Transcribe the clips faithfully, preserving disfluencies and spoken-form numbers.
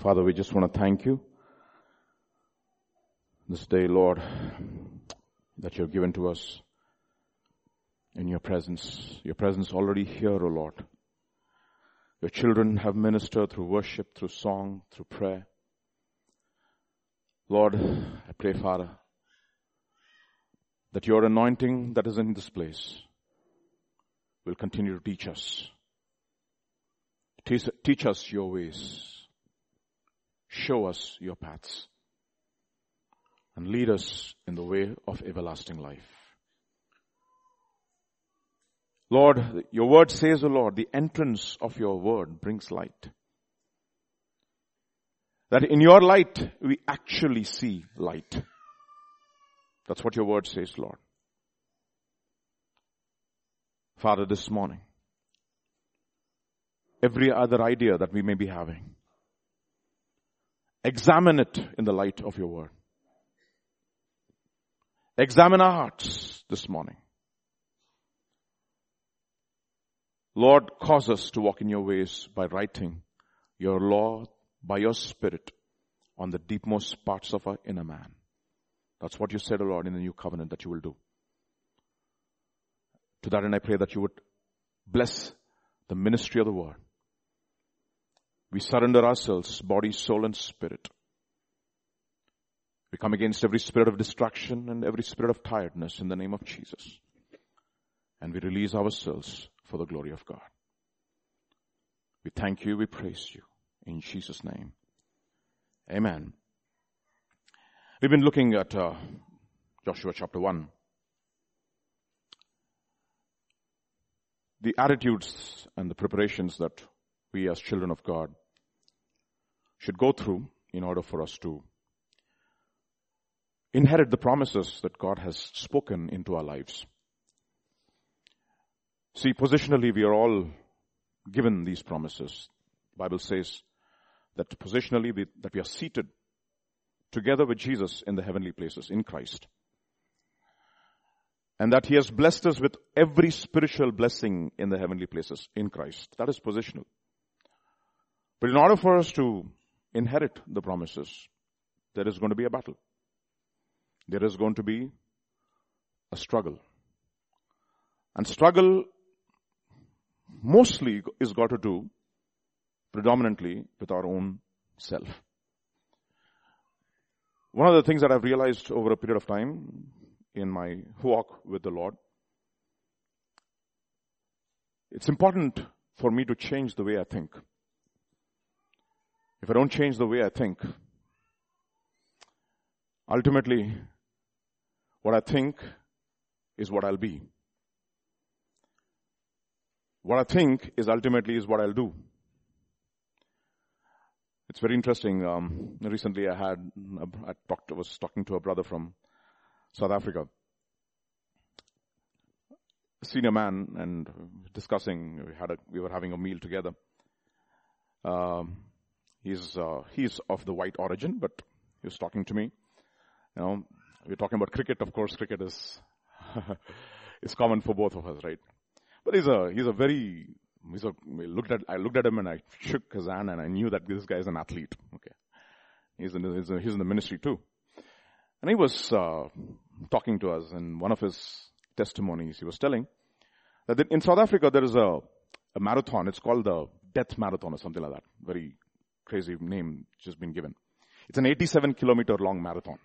Father, we just want to thank you this day, Lord, that you've given to us in your presence. Your presence already here, O Lord. Your children have ministered through worship, through song, through prayer. Lord, I pray, Father, that your anointing that is in this place will continue to teach us. Teach, teach us your ways. Show us your paths. And lead us in the way of everlasting life. Lord, your word says, O Lord, the entrance of your word brings light. That in your light, we actually see light. That's what your word says, Lord. Father, this morning, every other idea that we may be having, examine it in the light of your word. Examine our hearts this morning. Lord, cause us to walk in your ways by writing your law by your spirit on the deepmost parts of our inner man. That's what you said, O Lord, in the new covenant that you will do. To that end, I pray that you would bless the ministry of the word. We surrender ourselves, body, soul, and spirit. We come against every spirit of distraction and every spirit of tiredness in the name of Jesus. And we release ourselves for the glory of God. We thank you, we praise you. In Jesus' name. Amen. We've been looking at uh, Joshua chapter one. The attitudes and the preparations that we as children of God should go through in order for us to inherit the promises that God has spoken into our lives. See, positionally we are all given these promises. The Bible says that positionally we, that we are seated together with Jesus in the heavenly places in Christ. And that he has blessed us with every spiritual blessing in the heavenly places in Christ. That is positional. But in order for us to inherit the promises, there is going to be a battle. There is going to be a struggle. And struggle mostly is got to do predominantly with our own self. One of the things that I've realized over a period of time in my walk with the Lord, it's important for me to change the way I think. If I don't change the way I think, ultimately, what I think is what I'll be. What I think is ultimately is what I'll do. It's very interesting. Um, recently, I had I talked, was talking to a brother from South Africa, senior man, and discussing, we had a, we were having a meal together. Um, he's, uh, he's of the white origin, but he was talking to me. You know, we're talking about cricket. Of course, cricket is, is common for both of us, right? But he's a, he's a very, he's a, we looked at, I looked at him and I shook his hand and I knew that this guy is an athlete. Okay. He's in, he's in, he's in the ministry too. And he was uh, talking to us, and one of his testimonies, he was telling that in South Africa there is a, a marathon. It's called the Death Marathon or something like that. Very crazy name just been given. It's an eighty-seven kilometer long marathon.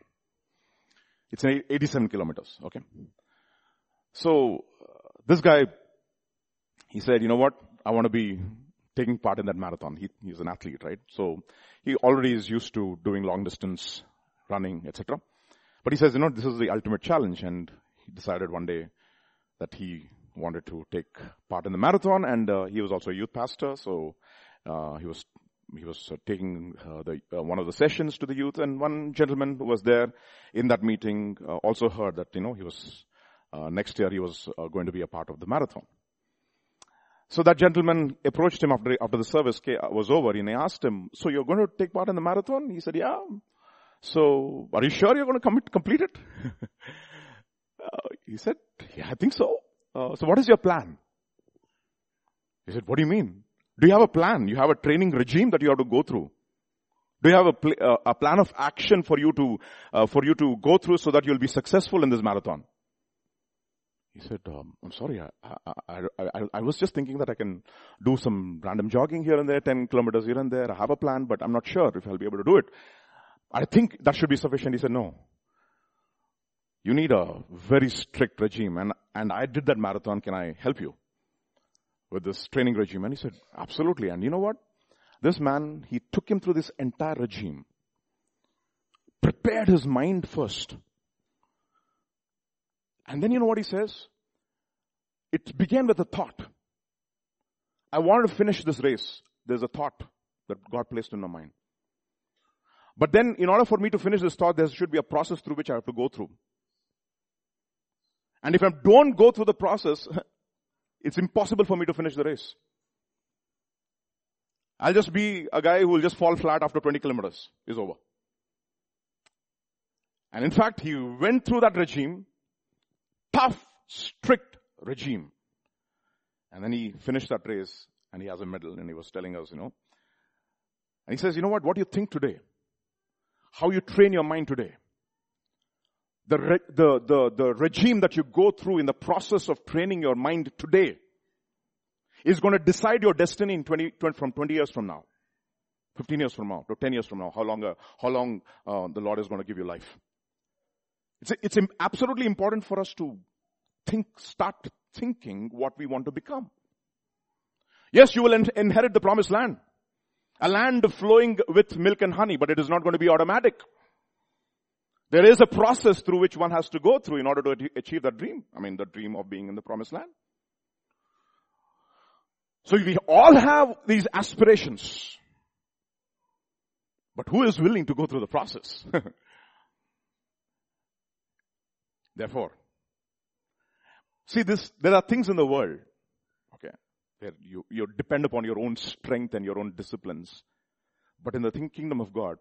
It's an eighty-seven kilometers, okay? So uh, this guy, he said, you know what? I want to be taking part in that marathon. He, he's an athlete, right? So he already is used to doing long distance running, et cetera. But he says, you know, this is the ultimate challenge. And he decided one day that he wanted to take part in the marathon. And uh, he was also a youth pastor. So uh, he was he was uh, taking uh, the uh, one of the sessions to the youth. And one gentleman who was there in that meeting uh, also heard that, you know, he was uh, next year he was uh, going to be a part of the marathon. So that gentleman approached him after after the service was over. And he asked him, so you're going to take part in the marathon? He said, yeah. So, are you sure you're going to commit, complete it? uh, he said, yeah, I think so. Uh, so, what is your plan? He said, what do you mean? Do you have a plan? You have a training regime that you have to go through. Do you have a, pl- uh, a plan of action for you to uh, for you to go through so that you'll be successful in this marathon? He said, um, I'm sorry, I, I, I, I, I was just thinking that I can do some random jogging here and there, ten kilometers here and there. I have a plan, but I'm not sure if I'll be able to do it. I think that should be sufficient. He said, no. You need a very strict regime. And, and I did that marathon. Can I help you with this training regime? And he said, absolutely. And you know what? This man, he took him through this entire regime. Prepared his mind first. And then you know what he says? It began with a thought. I wanted to finish this race. There's a thought that God placed in my mind. But then in order for me to finish this thought, there should be a process through which I have to go through. And if I don't go through the process, it's impossible for me to finish the race. I'll just be a guy who will just fall flat after twenty kilometers is over. And in fact, he went through that regime. Tough, strict regime. And then he finished that race and he has a medal and he was telling us, you know. And he says, you know what, what do you think today? How you train your mind today? The, re- the, the, the regime that you go through in the process of training your mind today is going to decide your destiny in twenty, twenty, from twenty years from now, fifteen years from now, to ten years from now, how long, uh, how long uh, the Lord is going to give you life. It's, it's absolutely important for us to think, start thinking what we want to become. Yes, you will in- inherit the promised land. A land flowing with milk and honey, but it is not going to be automatic. There is a process through which one has to go through in order to achieve that dream. I mean, the dream of being in the promised land. So we all have these aspirations. But who is willing to go through the process? Therefore, see this, there are things in the world, okay, where you, you depend upon your own strength and your own disciplines. But in the kingdom of God,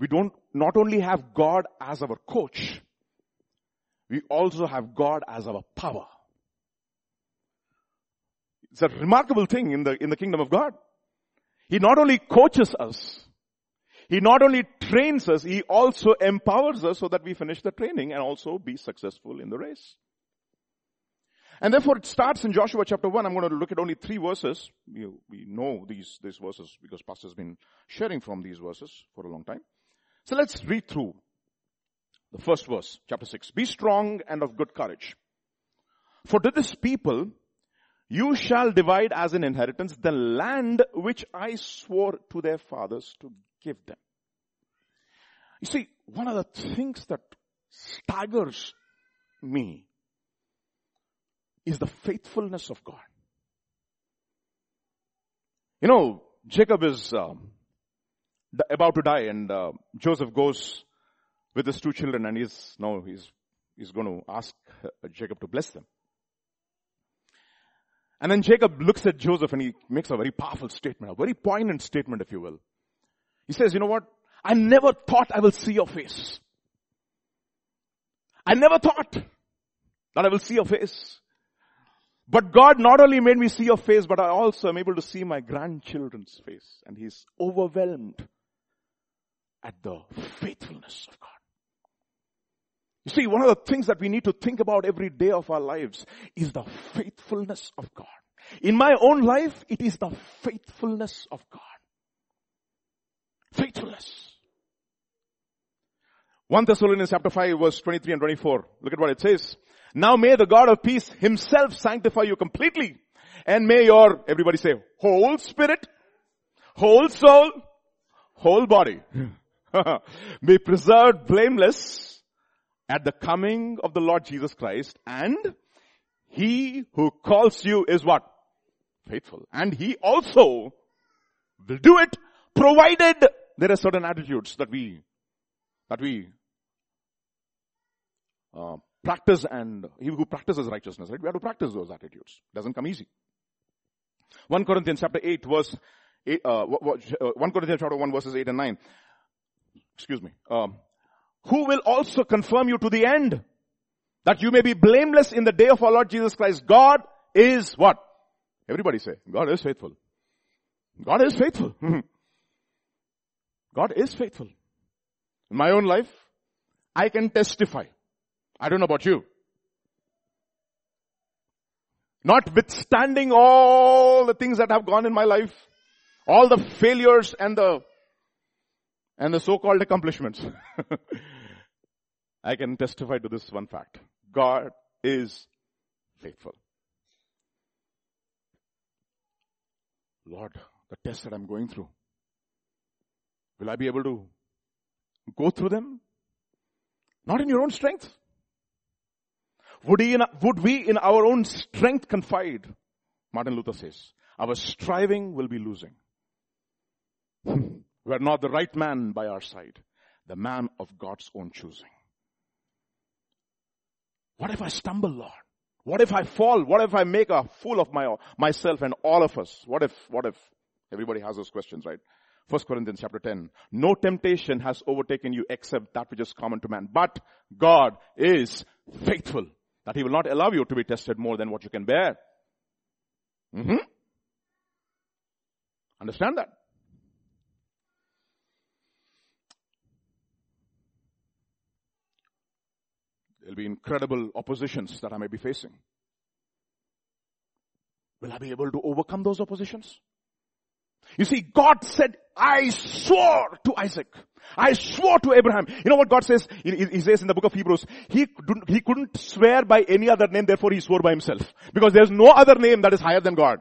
we don't, not only have God as our coach, we also have God as our power. It's a remarkable thing in the, in the kingdom of God. He not only coaches us, He not only trains us, He also empowers us so that we finish the training and also be successful in the race. And therefore it starts in Joshua chapter one. I'm going to look at only three verses. We, we know these, these verses because Pastor has been sharing from these verses for a long time. So let's read through the first verse, chapter six. Be strong and of good courage. For to this people you shall divide as an inheritance the land which I swore to their fathers to give them. You see, one of the things that staggers me is the faithfulness of God. You know, Jacob is um, about to die, and uh, Joseph goes with his two children, and he's now he's he's going to ask Jacob to bless them. And then Jacob looks at Joseph, and he makes a very powerful statement, a very poignant statement, if you will. He says, you know what? I never thought I will see your face. I never thought that I will see your face. But God not only made me see your face, but I also am able to see my grandchildren's face. And he's overwhelmed at the faithfulness of God. You see, one of the things that we need to think about every day of our lives is the faithfulness of God. In my own life, it is the faithfulness of God. Faithfulness. First Thessalonians chapter five verse twenty-three and twenty-four. Look at what it says. Now may the God of peace himself sanctify you completely. And may your, everybody say, whole spirit, whole soul, whole body be preserved blameless at the coming of the Lord Jesus Christ. And he who calls you is what? Faithful. And he also will do it, provided there are certain attitudes that we, that we uh, practice, and he who practices righteousness, right? We have to practice those attitudes. Doesn't come easy. First Corinthians chapter eight verse, eight, uh, First Corinthians chapter one verses eight and nine. Excuse me. Um, who will also confirm you to the end, that you may be blameless in the day of our Lord Jesus Christ. God is what? Everybody say, God is faithful. God is faithful. God is faithful. In my own life, I can testify. I don't know about you. Notwithstanding all the things that have gone in my life, all the failures and the and the so-called accomplishments, I can testify to this one fact. God is faithful. Lord, the tests that I'm going through, will I be able to go through them? Not in your own strength. Would we, in, would we in our own strength confide? Martin Luther says, our striving will be losing. We are not the right man by our side, the man of God's own choosing. What if I stumble, Lord? What if I fall? What if I make a fool of my, myself and all of us? What if, what if? Everybody has those questions, right? First Corinthians chapter ten. No temptation has overtaken you except that which is common to man. But God is faithful, that he will not allow you to be tested more than what you can bear. Mm-hmm. Understand that? There'll be incredible oppositions that I may be facing. Will I be able to overcome those oppositions? You see, God said, I swore to Isaac. I swore to Abraham. You know what God says? He, he says in the book of Hebrews, he, he couldn't swear by any other name, therefore he swore by himself. Because there's no other name that is higher than God.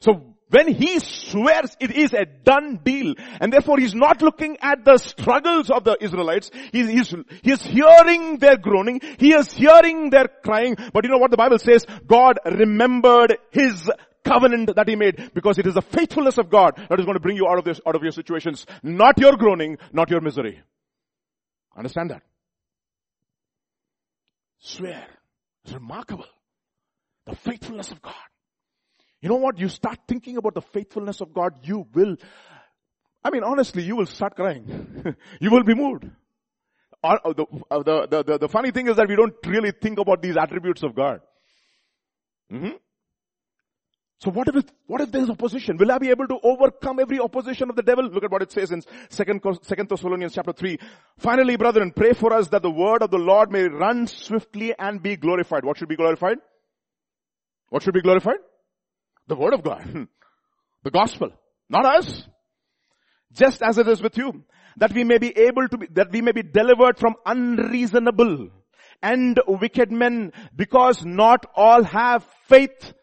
So when he swears, it is a done deal. And therefore he's not looking at the struggles of the Israelites. He, he's, he's hearing their groaning. He is hearing their crying. But you know what the Bible says? God remembered his covenant that he made, because it is the faithfulness of God that is going to bring you out of this, out of your situations, not your groaning, not your misery. Understand that? Swear. It's remarkable. The faithfulness of God. You know what? You start thinking about the faithfulness of God, you will, I mean, honestly, you will start crying. You will be moved. Or, or the, or the, the, the, the funny thing is that we don't really think about these attributes of God. Mm-hmm. So what if, it, what if there is opposition? Will I be able to overcome every opposition of the devil? Look at what it says in Second Thessalonians chapter three. Finally, brethren, pray for us that the word of the Lord may run swiftly and be glorified. What should be glorified? What should be glorified? The word of God. The gospel. Not us. Just as it is with you. That we may be able to be, that we may be delivered from unreasonable and wicked men, because not all have faith,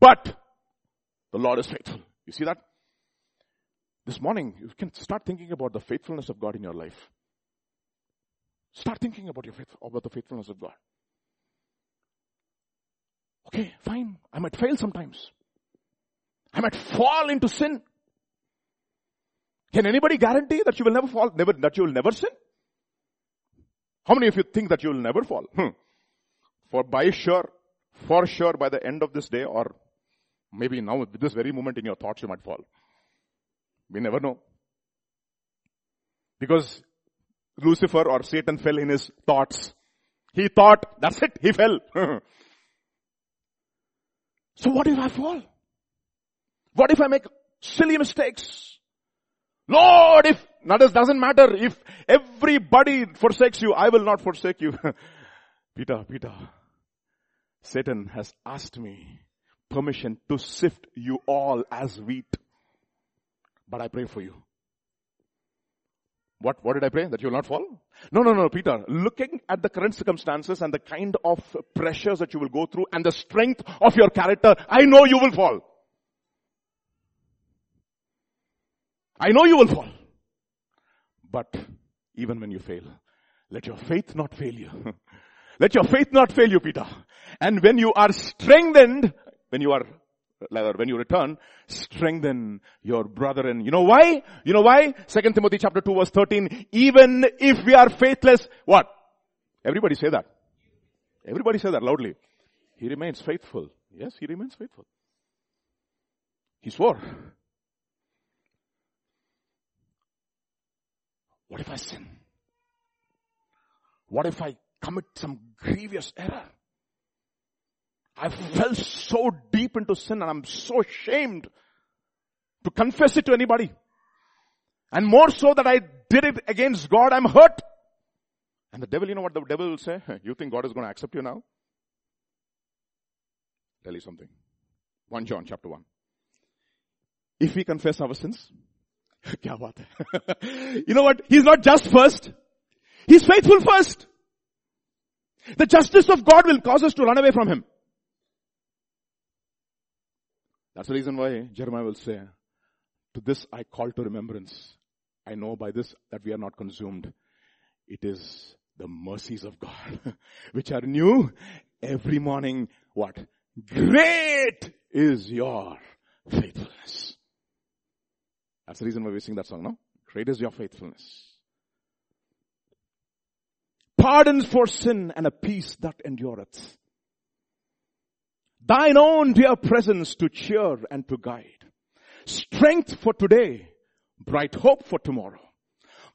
but the Lord is faithful. You see that? This morning, you can start thinking about the faithfulness of God in your life. Start thinking about your faith, about the faithfulness of God. Okay, fine. I might fail sometimes. I might fall into sin. Can anybody guarantee that you will never fall, never, that you will never sin? How many of you think that you will never fall? Hmm. For by sure, for sure, by the end of this day, or maybe now, at this very moment in your thoughts, you might fall. We never know. Because Lucifer or Satan fell in his thoughts. He thought, that's it, he fell. So what if I fall? What if I make silly mistakes? Lord, if, now this doesn't matter, if everybody forsakes you, I will not forsake you. Peter, Peter, Satan has asked me permission to sift you all as wheat. But I pray for you. What, what did I pray? That you will not fall? No, no, no, Peter. Looking at the current circumstances and the kind of pressures that you will go through and the strength of your character, I know you will fall. I know you will fall. But even when you fail, let your faith not fail you. Let your faith not fail you, Peter. And when you are strengthened, when you are, when you return, strengthen your brethren. You know why? You know why? Second Timothy chapter two verse thirteen. Even if we are faithless, what? Everybody say that. Everybody say that loudly. He remains faithful. Yes, he remains faithful. He swore. What if I sin? What if I commit some grievous error? I fell so deep into sin and I'm so ashamed. to confess it to anybody. And more so that I did it against God, I'm hurt. And the devil, you know what the devil will say? You think God is going to accept you now? Tell you something. First John chapter one. If we confess our sins, kya baat hai? You know what? He's not just first. He's faithful first. The justice of God will cause us to run away from Him. That's the reason why Jeremiah will say, to this I call to remembrance. I know by this that we are not consumed. It is the mercies of God, which are new every morning. What? Great is your faithfulness. That's the reason why we sing that song, no? Great is your faithfulness. Pardon for sin and a peace that endureth. Thine own dear presence to cheer and to guide. Strength for today, bright hope for tomorrow.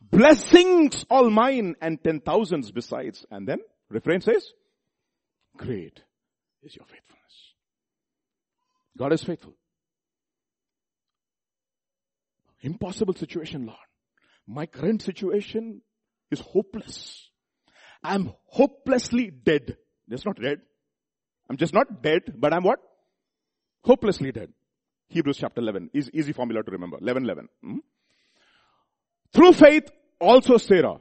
Blessings all mine and ten thousands besides. And then, refrain says, great is your faithfulness. God is faithful. Impossible situation, Lord. My current situation is hopeless. I'm hopelessly dead. That's not dead. I'm just not dead, but I'm what? Hopelessly dead. Hebrews chapter eleven. Is easy formula to remember. eleven eleven. Hmm? Through faith, also Sarah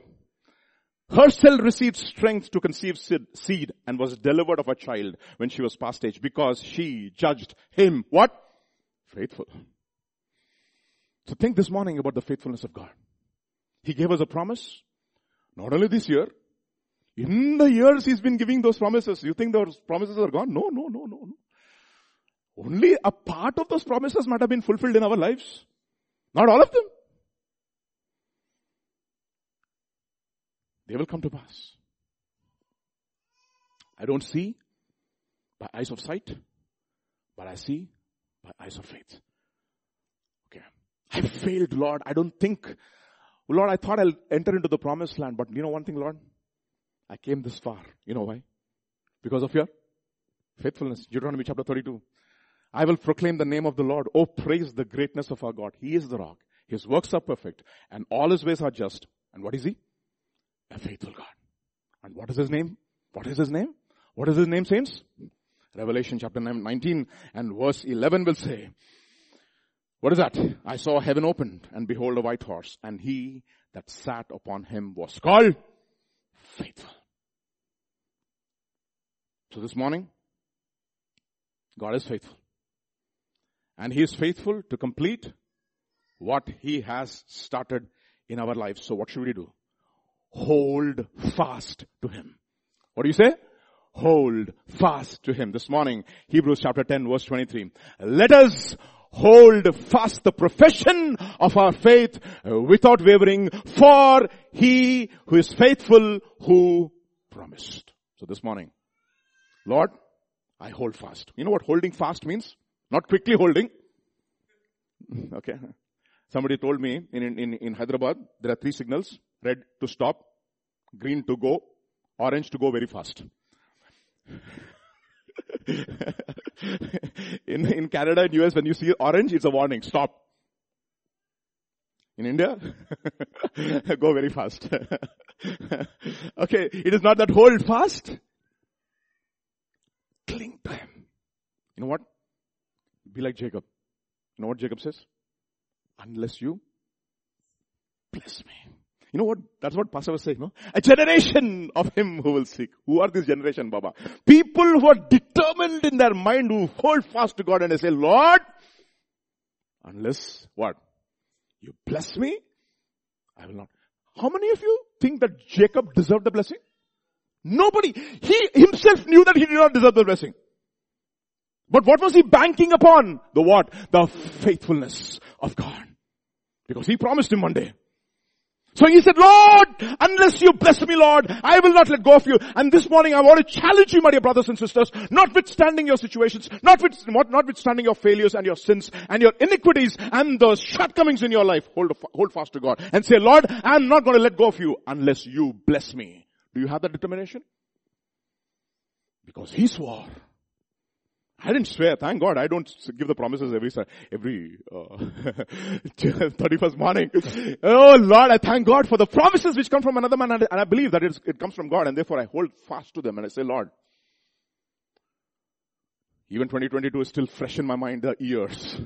herself received strength to conceive seed and was delivered of a child when she was past age, because she judged him what? Faithful. So think this morning about the faithfulness of God. He gave us a promise. Not only this year. In the years He's been giving those promises. You think those promises are gone? No, no, no, no, no. Only a part of those promises might have been fulfilled in our lives. Not all of them. They will come to pass. I don't see by eyes of sight, but I see by eyes of faith. Okay. I failed, Lord. I don't think. Lord, I thought I'll enter into the promised land. But you know one thing, Lord? I came this far. You know why? Because of your faithfulness. Deuteronomy chapter thirty-two. I will proclaim the name of the Lord. Oh, praise the greatness of our God. He is the rock. His works are perfect. And all His ways are just. And what is He? A faithful God. And what is His name? What is His name? What is His name, saints? Revelation chapter nineteen and verse eleven will say, what is that? I saw heaven opened, and behold a white horse, and he that sat upon him was called faithful. So this morning, God is faithful. And He is faithful to complete what He has started in our lives. So what should we do? Hold fast to Him. What do you say? Hold fast to Him. This morning, Hebrews chapter ten verse twenty-three. Let us hold fast the profession of our faith without wavering, for He who is faithful, who promised. So this morning, Lord, I hold fast. You know what holding fast means? Not quickly holding. Okay. Somebody told me in, in, in Hyderabad, there are three signals. Red to stop, green to go, orange to go very fast. in, in Canada and U S, when you see orange, it's a warning. Stop. In India, go very fast. Okay, it is not that hold fast. Cling to Him. You know what? Be like Jacob. You know what Jacob says? Unless you bless me. You know what? That's what Pastor was saying, no? A generation of Him who will seek. Who are this generation, Baba? People who are determined in their mind, who hold fast to God, and they say, Lord, unless what? You bless me, I will not. How many of you think that Jacob deserved the blessing? Nobody. He himself knew that he did not deserve the blessing. But what was he banking upon? The what? The faithfulness of God. Because He promised him one day. So he said, Lord, unless you bless me, Lord, I will not let go of you. And this morning I want to challenge you, my dear brothers and sisters, notwithstanding your situations, notwithstanding your failures and your sins and your iniquities and those shortcomings in your life, hold, hold fast to God and say, Lord, I'm not going to let go of you unless you bless me. Do you have that determination? Because He swore I didn't swear. Thank God. I don't give the promises every every uh, thirty-first morning. Oh Lord, I thank God for the promises which come from another man, and I believe that it's, it comes from God, and therefore I hold fast to them, and I say, Lord, even twenty twenty-two is still fresh in my mind, the ears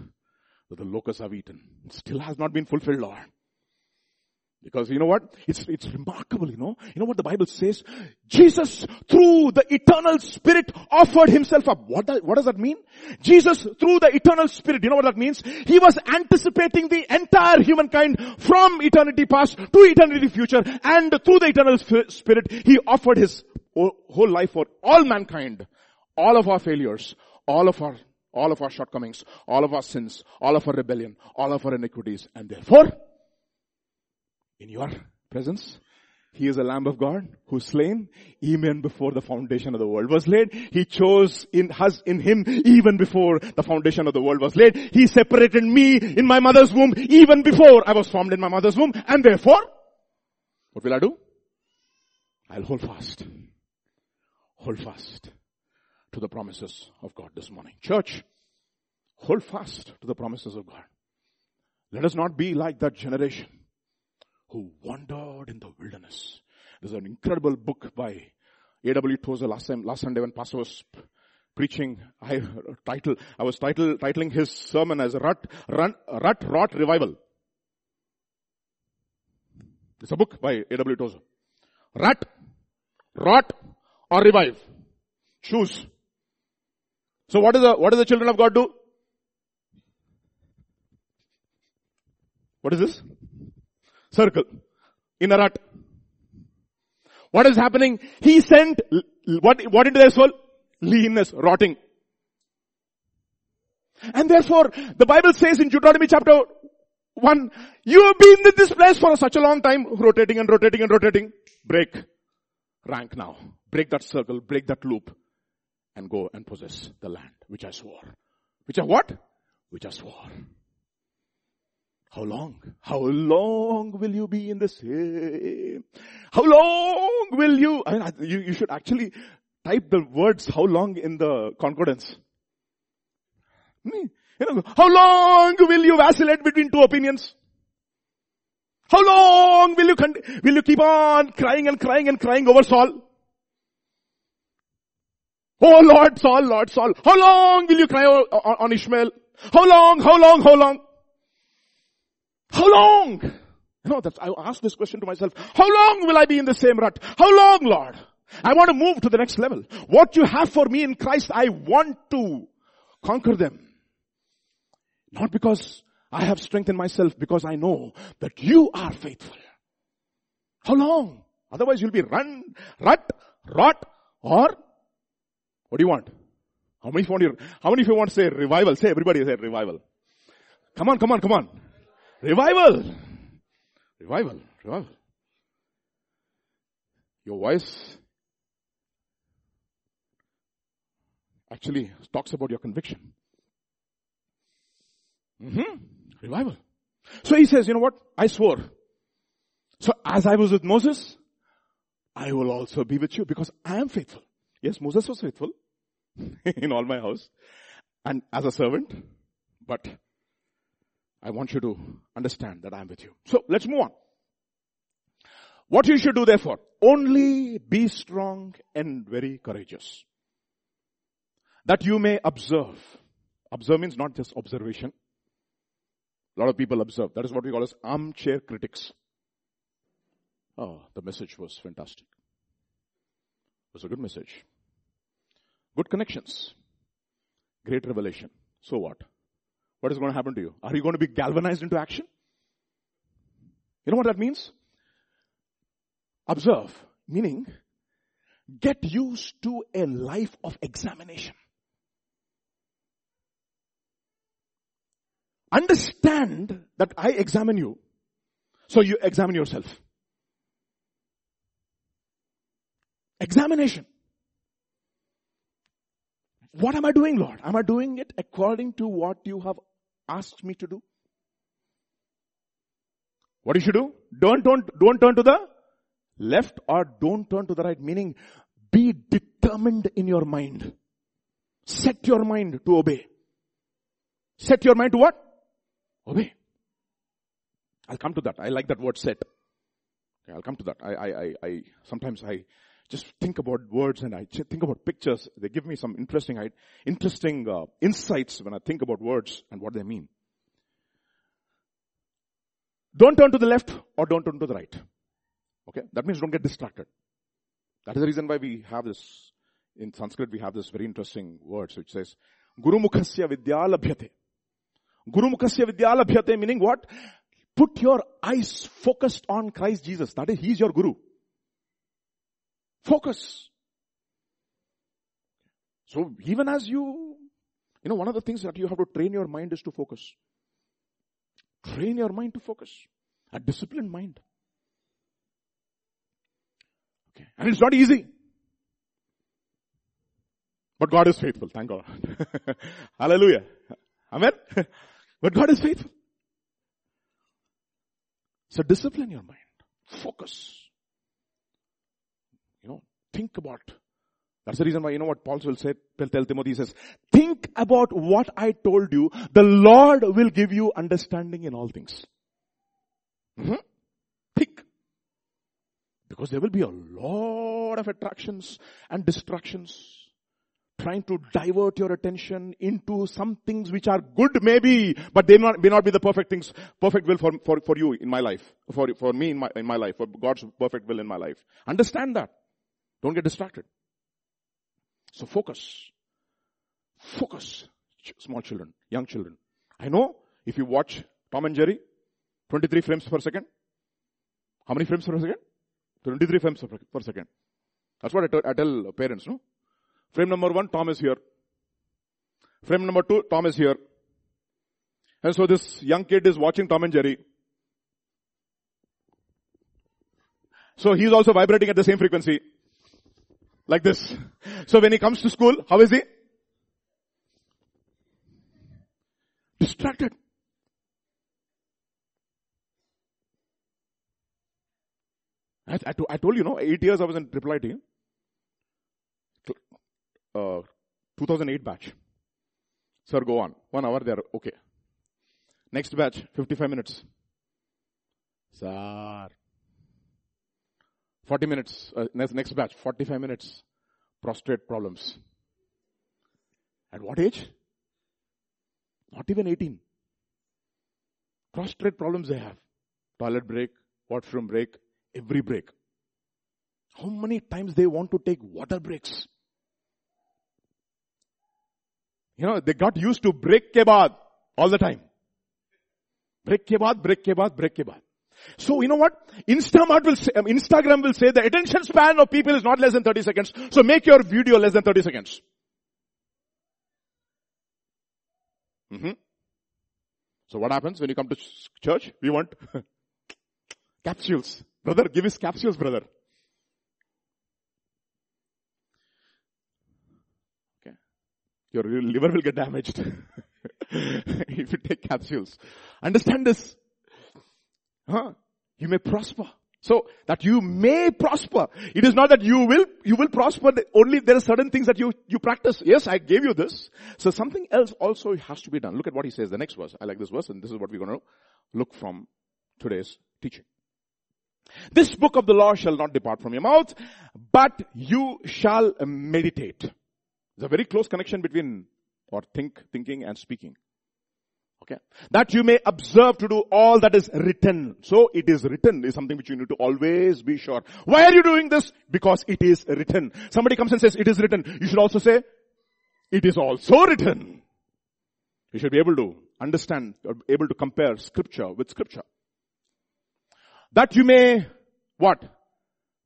that the locusts have eaten. It still has not been fulfilled, Lord. Because you know what? It's, it's remarkable, you know. You know what the Bible says? Jesus, through the eternal Spirit, offered himself up. What, that, what does that mean? Jesus, through the eternal Spirit, you know what that means? He was anticipating the entire humankind from eternity past to eternity future. And through the eternal Spirit, he offered his whole life for all mankind. All of our failures, all of our, all of our shortcomings, all of our sins, all of our rebellion, all of our iniquities. And therefore, in your presence, he is a Lamb of God who slain even before the foundation of the world was laid. He chose in us, in him, even before the foundation of the world was laid. He separated me in my mother's womb even before I was formed in my mother's womb. And therefore, what will I do? I'll hold fast. Hold fast to the promises of God this morning. Church, hold fast to the promises of God. Let us not be like that generation who wandered in the wilderness. There's an incredible book by A W Tozer. Last time, last Sunday when Pastor was preaching, I title I was title titling his sermon as Rut Run Rut Rot Revival. It's a book by A W Tozer. Rut, rot, or revive. Choose. So what is the what do the children of God do? What is this? Circle. In a rut. What is happening? He sent what, what into their soul? Leanness, rotting. And therefore, the Bible says in Deuteronomy chapter one, you have been in this place for such a long time, rotating and rotating and rotating. Break rank now. Break that circle, break that loop, and go and possess the land which I swore. Which I what? Which I swore. How long? How long will you be in the same? How long will you? I mean, I, you, you should actually type the words "how long" in the concordance. You know, how long will you vacillate between two opinions? How long will you con- will you keep on crying and crying and crying over Saul? Oh Lord, Saul, Lord, Saul. How long will you cry on, on Ishmael? How long? How long? How long? How long? You know, that's, I asked this question to myself. How long will I be in the same rut? How long, Lord? I want to move to the next level. What you have for me in Christ, I want to conquer them. Not because I have strength in myself, because I know that you are faithful. How long? Otherwise you'll be run, rut, rot, or what do you want? How many, want you, how many of you want to say revival? Say, everybody say revival. Come on, come on, come on. Revival. Revival. Revival. Your voice actually talks about your conviction. Mm-hmm. Revival. So he says, you know what? I swore. So as I was with Moses, I will also be with you because I am faithful. Yes, Moses was faithful in all my house and as a servant, but I want you to understand that I am with you. So let's move on. What you should do therefore? Only be strong and very courageous. That you may observe. Observe means not just observation. A lot of people observe. That is what we call as armchair critics. Oh, the message was fantastic. It was a good message. Good connections. Great revelation. So what? What is going to happen to you? Are you going to be galvanized into action? You know what that means? Observe. Meaning, get used to a life of examination. Understand that I examine you, so you examine yourself. Examination. What am I doing, Lord? Am I doing it according to what you have asked me to do? What you should do? Don't, don't, don't turn to the left or don't turn to the right. Meaning, be determined in your mind. Set your mind to obey. Set your mind to what? Obey. I'll come to that. I like that word set. Okay, I'll come to that. I, I, I, I, sometimes I just think about words and I think about pictures. They give me some interesting, interesting uh, insights when I think about words and what they mean. Don't turn to the left or don't turn to the right. Okay? That means don't get distracted. That is the reason why we have this, in Sanskrit we have this very interesting word which says, Guru Mukhasya Vidyalabhyate. Guru Mukhasya Vidyalabhyate meaning what? Put your eyes focused on Christ Jesus. That is, He is your Guru. Focus. So even as you, you know, one of the things that you have to train your mind is to focus. Train your mind to focus. A disciplined mind. Okay. And it's not easy. But God is faithful. Thank God. Hallelujah. Amen. But God is faithful. So discipline your mind. Focus. You know, think about. That's the reason why, you know what Paul will say, tell Timothy, he says, think about what I told you. The Lord will give you understanding in all things. Mm-hmm. Think. Because there will be a lot of attractions and distractions trying to divert your attention into some things which are good maybe, but they not, may not be the perfect things, perfect will for, for, for you in my life, for, for me in my, in my life, for God's perfect will in my life. Understand that. Don't get distracted. So focus. Focus. Small children, young children. I know if you watch Tom and Jerry, twenty-three frames per second. How many frames per second? twenty-three frames per second. That's what I, t- I tell parents, no? Frame number one, Tom is here. Frame number two, Tom is here. And so this young kid is watching Tom and Jerry. So he's also vibrating at the same frequency. Like this. So when he comes to school, how is he? Distracted. I, I, I told you, no, eight years I was in Triple I T. Uh, two thousand eight batch. Sir, go on. One hour, they are okay. Next batch, fifty-five minutes. Sir. forty minutes. Uh, next, next batch, forty-five minutes. Prostate problems. At what age? Not even eighteen. Prostate problems they have. Toilet break, washroom break, every break. How many times they want to take water breaks? You know, they got used to break ke baad all the time. Break ke baad, break ke baad, break ke baad. So, you know what? Instagram will say, um, Instagram will say the attention span of people is not less than thirty seconds. So make your video less than thirty seconds. Mm-hmm. So what happens when you come to church? We want capsules. Brother, give us capsules, brother. Your liver will get damaged if you take capsules. Understand this. Huh? You may prosper. So that you may prosper. It is not that you will, you will prosper. Only there are certain things that you, you practice. Yes, I gave you this. So something else also has to be done. Look at what he says. The next verse. I like this verse and this is what we're going to look from today's teaching. This book of the law shall not depart from your mouth, but you shall meditate. There's a very close connection between or think, thinking and speaking. Okay. That you may observe to do all that is written. So it is written is something which you need to always be sure. Why are you doing this? Because it is written. Somebody comes and says it is written. You should also say it is also written. You should be able to understand or able to compare scripture with scripture. That you may what?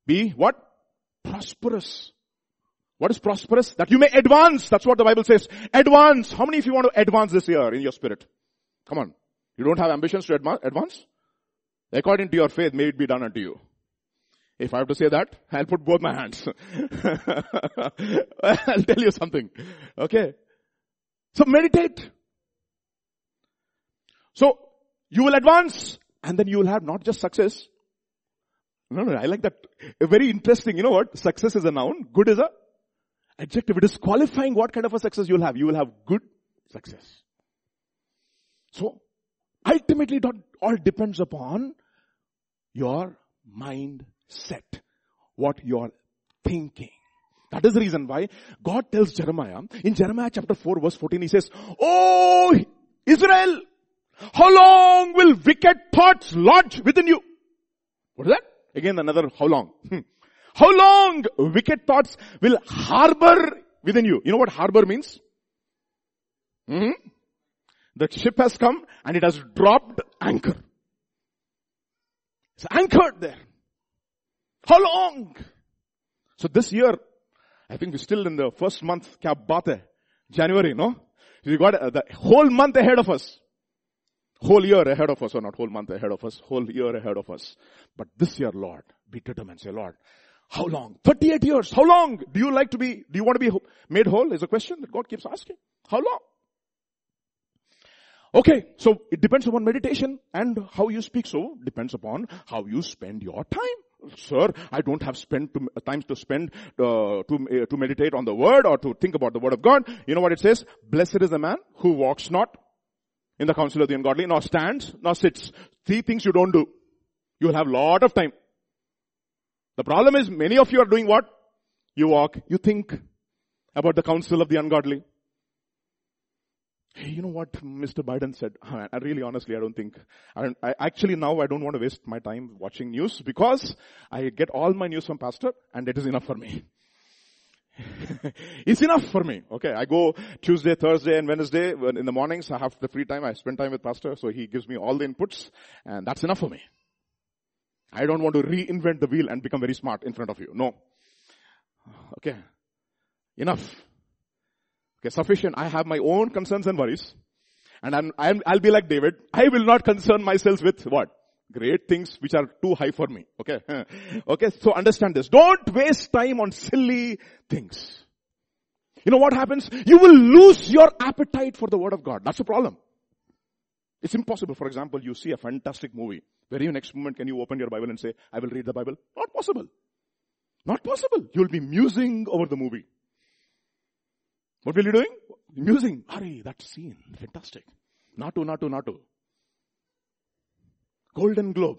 Be what? Prosperous. What is prosperous? That you may advance. That's what the Bible says. Advance. How many of you want to advance this year in your spirit? Come on. You don't have ambitions to adma- advance? According to your faith, may it be done unto you. If I have to say that, I'll put both my hands. I'll tell you something. Okay. So meditate. So you will advance and then you will have not just success. No, no, I like that. Very interesting. You know what? Success is a noun. Good is a adjective, it is qualifying what kind of a success you will have. You will have good success. So, ultimately it all depends upon your mindset, what you are thinking. That is the reason why God tells Jeremiah, in Jeremiah chapter four verse fourteen, he says, "Oh Israel, how long will wicked thoughts lodge within you?" What is that? Again another how long. Hmm. How long wicked thoughts will harbor within you? You know what harbor means? Hmm? The ship has come and it has dropped anchor. It's anchored there. How long? So this year, I think we're still in the first month, January, no? We got the whole month ahead of us. Whole year ahead of us, or not whole month ahead of us, whole year ahead of us. But this year, Lord, be determined. Say, Lord, how long? thirty-eight years. How long do you like to be, do you want to be made whole? Is a question that God keeps asking. How long? Okay, so it depends upon meditation and how you speak. So depends upon how you spend your time. Sir, I don't have spend to, uh, time to spend uh, to uh, to meditate on the word or to think about the word of God. You know what it says? Blessed is the man who walks not in the counsel of the ungodly, nor stands, nor sits. Three things you don't do. You will have a lot of time. The problem is many of you are doing what? You walk, you think about the counsel of the ungodly. Hey, you know what Mister Biden said? I really, honestly, I don't think. I, don't, I actually now I don't want to waste my time watching news because I get all my news from pastor, and it is enough for me. It's enough for me. Okay, I go Tuesday, Thursday, and Wednesday in the mornings. I have the free time. I spend time with pastor, so he gives me all the inputs, and that's enough for me. I don't want to reinvent the wheel and become very smart in front of you. No. Okay, enough. Okay, sufficient. I have my own concerns and worries. And I'm, I'm, I'll be like David. I will not concern myself with what? Great things which are too high for me. Okay. Okay, so understand this. Don't waste time on silly things. You know what happens? You will lose your appetite for the word of God. That's the problem. It's impossible. For example, you see a fantastic movie. Very next moment can you open your Bible and say, I will read the Bible? Not possible. Not possible. You'll be musing over the movie. What will you doing? Musing. Hurry, that scene. Fantastic. Natu, Natu, Natu. Golden Globe.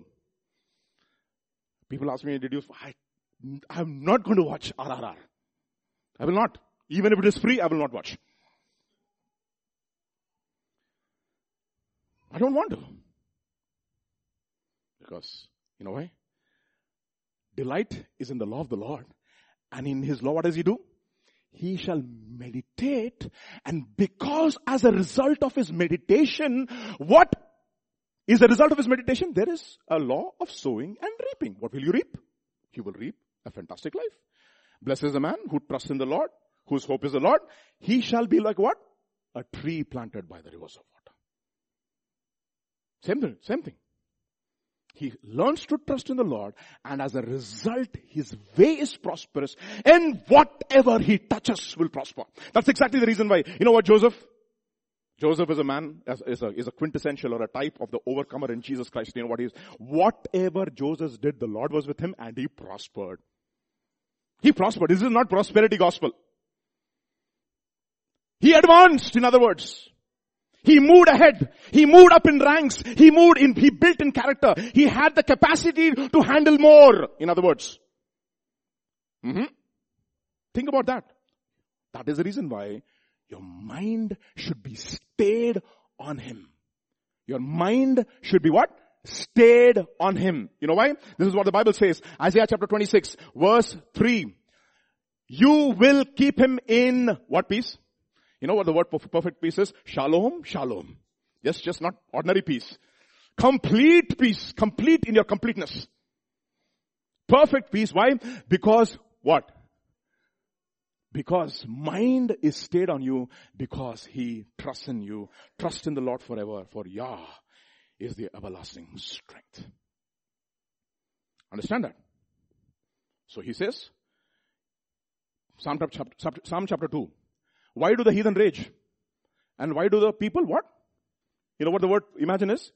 People ask me, did you, I, I'm not going to watch R R R. I will not. Even if it is free, I will not watch. I don't want to. Because, you know why? Delight is in the law of the Lord. And in His law, what does He do? He shall meditate, and because as a result of his meditation, what is the result of his meditation? There is a law of sowing and reaping. What will you reap? You will reap a fantastic life. Blessed is the man who trusts in the Lord, whose hope is the Lord. He shall be like what? A tree planted by the rivers of water. Same thing, same thing. He learns to trust in the Lord, and as a result, his way is prosperous, and whatever he touches will prosper. That's exactly the reason why. You know what, Joseph? Joseph is a man, is a, is a quintessential or a type of the overcomer in Jesus Christ. You know what he is? Whatever Joseph did, the Lord was with him, and he prospered. He prospered. This is not prosperity gospel. He advanced, in other words. He moved ahead. He moved up in ranks. He moved in, he built in character. He had the capacity to handle more, in other words. Mm-hmm. Think about that. That is the reason why your mind should be stayed on Him. Your mind should be what? Stayed on Him. You know why? This is what the Bible says. Isaiah chapter twenty-six, verse three. You will keep Him in what peace? You know what the word perfect peace is? Shalom, shalom. Yes, just not ordinary peace. Complete peace. Complete in your completeness. Perfect peace. Why? Because what? Because mind is stayed on you because He trusts in you. Trust in the Lord forever, for Yah is the everlasting strength. Understand that? So He says, Psalm chapter, Psalm chapter two. Why do the heathen rage? And why do the people what? You know what the word imagine is?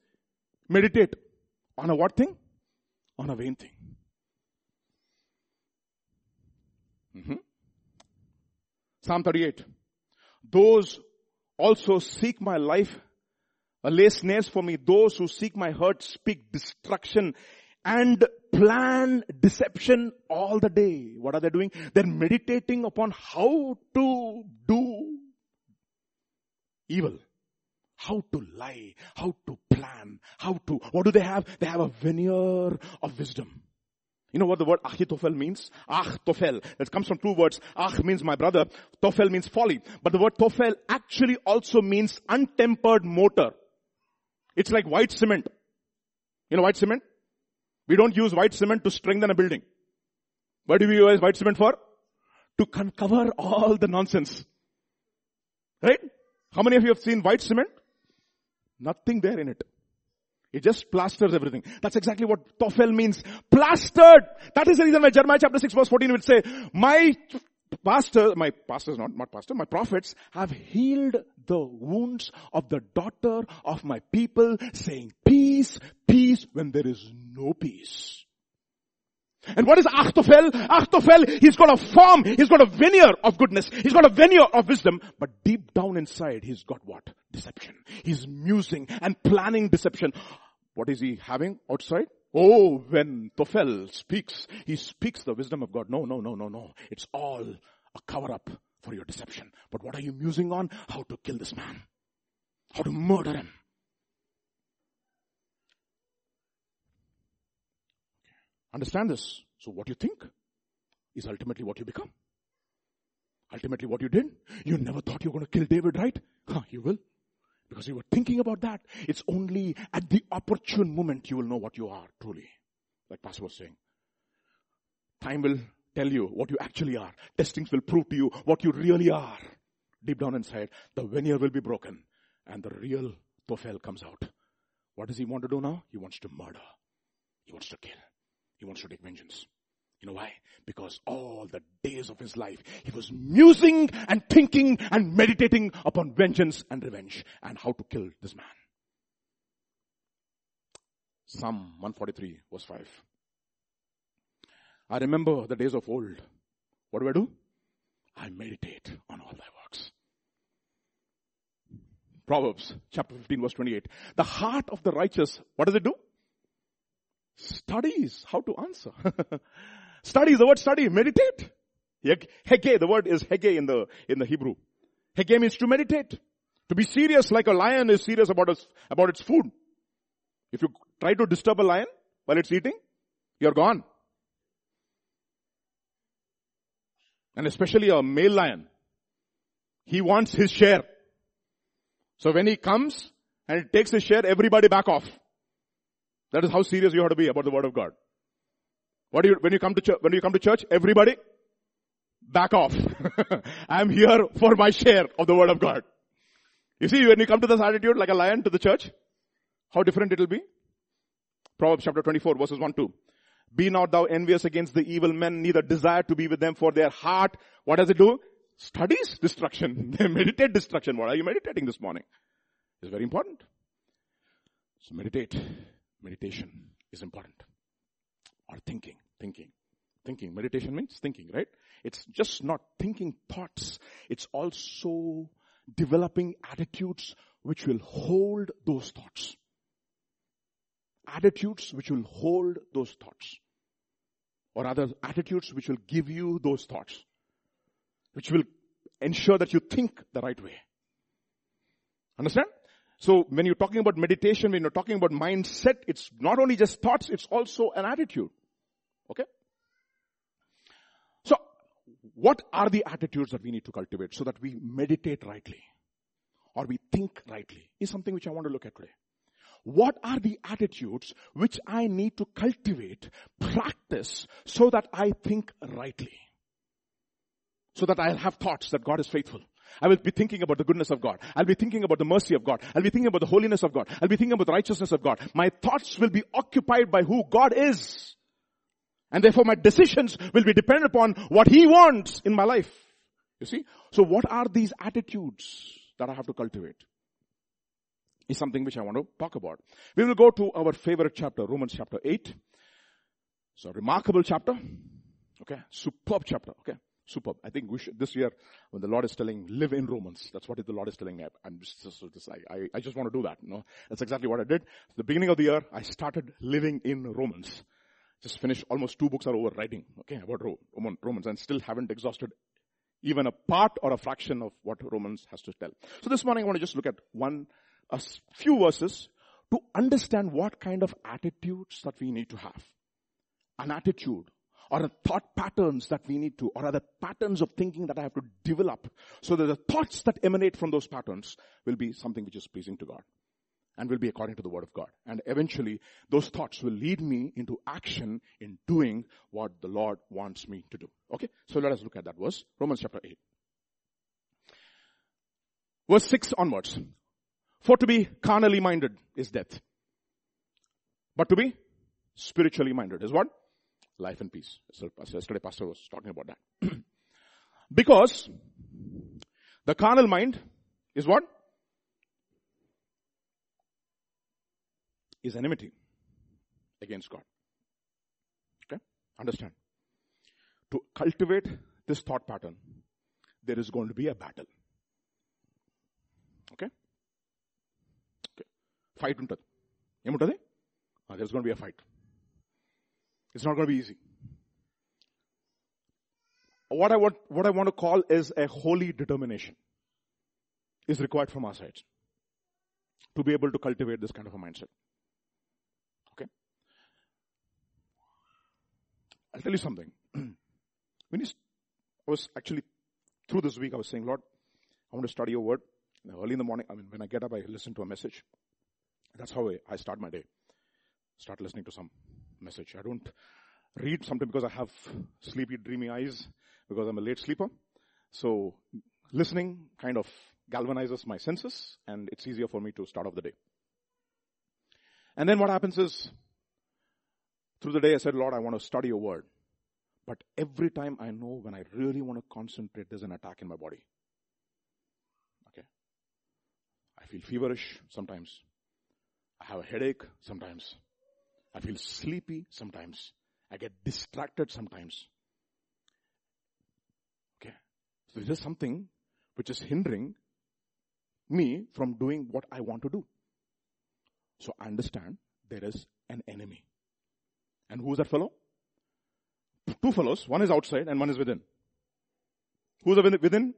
Meditate. On a what thing? On a vain thing. Mm-hmm. Psalm thirty-eight. Those also seek my life, lay snares for me. Those who seek my hurt speak destruction and plan deception all the day. What are they doing? They're meditating upon how to do evil, how to lie, how to plan, how to... What do they have? They have a veneer of wisdom. You know what the word Ahithophel means? Ahithophel. It comes from two words. Ah means my brother. Tophel means folly. But the word Tophel actually also means untempered mortar. It's like white cement. You know white cement? We don't use white cement to strengthen a building. What do we use white cement for? To cover all the nonsense. Right? How many of you have seen white cement? Nothing there in it. It just plasters everything. That's exactly what Tophel means. Plastered. That is the reason why Jeremiah chapter six verse fourteen will say, my pastor, my pastors, not, not pastor, my prophets have healed the wounds of the daughter of my people, saying peace, peace, when there is no peace. And what is Ahithophel? Ahithophel, he's got a form, he's got a veneer of goodness, he's got a veneer of wisdom, but deep down inside, he's got what? Deception. He's musing and planning deception. What is he having outside? Oh, when Tophel speaks, he speaks the wisdom of God. No, no, no, no, no. It's all a cover-up for your deception. But what are you musing on? How to kill this man. How to murder him. Understand this. So what you think is ultimately what you become. Ultimately what you did. You never thought you were going to kill David, right? Huh, you will. Because you were thinking about that. It's only at the opportune moment you will know what you are truly. Like Pastor was saying. Time will tell you what you actually are. Testings will prove to you what you really are. Deep down inside, the veneer will be broken. And the real Tophel comes out. What does he want to do now? He wants to murder. He wants to kill. He wants to take vengeance. You know why? Because all the days of his life, he was musing and thinking and meditating upon vengeance and revenge and how to kill this man. Psalm one forty-three verse five. I remember the days of old. What do I do? I meditate on all thy works. Proverbs chapter fifteen verse twenty-eight. The heart of the righteous, what does it do? Studies how to answer. Studies, the word study, meditate. Hege, the word is hege in the, in the Hebrew. Hege means to meditate. To be serious like a lion is serious about us, about its food. If you try to disturb a lion while it's eating, you're gone. And especially a male lion. He wants his share. So when he comes and it takes his share, everybody back off. That is how serious you have to be about the word of God. What do you, when you come to church, when you come to church, everybody, back off. I'm here for my share of the word of God. You see, when you come to this attitude like a lion to the church, how different it will be? Proverbs chapter twenty-four verses one to two. Be not thou envious against the evil men, neither desire to be with them, for their heart, what does it do? Studies destruction. They meditate destruction. What are you meditating this morning? It's very important. So meditate. Meditation is important. Or thinking, thinking, thinking. Meditation means thinking, right? It's just not thinking thoughts. It's also developing attitudes which will hold those thoughts. Attitudes which will hold those thoughts. Or rather, attitudes which will give you those thoughts. Which will ensure that you think the right way. Understand? So when you're talking about meditation, when you're talking about mindset, it's not only just thoughts, it's also an attitude. Okay? So what are the attitudes that we need to cultivate so that we meditate rightly or we think rightly is something which I want to look at today. What are the attitudes which I need to cultivate, practice so that I think rightly? So that I'll have thoughts that God is faithful. I will be thinking about the goodness of God. I'll be thinking about the mercy of God. I'll be thinking about the holiness of God. I'll be thinking about the righteousness of God. My thoughts will be occupied by who God is. And therefore my decisions will be dependent upon what He wants in my life. You see? So what are these attitudes that I have to cultivate? Is something which I want to talk about. We will go to our favorite chapter, Romans chapter eight. It's a remarkable chapter. Okay? Superb chapter. Okay? Superb. I think we should, this year, when the Lord is telling, live in Romans. That's what the Lord is telling me. I'm just, just, just I, I, I just want to do that. You know? That's exactly what I did. At the beginning of the year, I started living in Romans. Just finished, almost two books are over writing, okay, about Romans, and still haven't exhausted even a part or a fraction of what Romans has to tell. So this morning I want to just look at one, a few verses to understand what kind of attitudes that we need to have. An attitude or the thought patterns that we need to, or other patterns of thinking that I have to develop, so that the thoughts that emanate from those patterns will be something which is pleasing to God and will be according to the Word of God. And eventually, those thoughts will lead me into action in doing what the Lord wants me to do. Okay? So let us look at that verse. Romans chapter eight. Verse six onwards. For to be carnally minded is death. But to be spiritually minded is what? Life and peace. So yesterday Pastor was talking about that. Because the carnal mind is what? Is enmity against God. Okay? Understand. To cultivate this thought pattern, there is going to be a battle. Okay? Okay. Fight untadu. Emuntadi? There's going to be a fight. It's not going to be easy. What I want, what I want to call is a holy determination is required from our side to be able to cultivate this kind of a mindset. Okay? I'll tell you something. When you, I was actually, through this week, I was saying, Lord, I want to study your word. And early in the morning, I mean, when I get up, I listen to a message. That's how I, I start my day. Start listening to some message. I don't read sometimes because I have sleepy, dreamy eyes because I'm a late sleeper. So listening kind of galvanizes my senses and it's easier for me to start off the day. And then what happens is, through the day I said, Lord, I want to study your word. But every time I know when I really want to concentrate, there's an attack in my body. Okay. I feel feverish sometimes. I have a headache sometimes. I feel sleepy sometimes. I get distracted sometimes. Okay. So there's something which is hindering me from doing what I want to do. So I understand there is an enemy. And who is that fellow? Two fellows. One is outside and one is within. Who's within?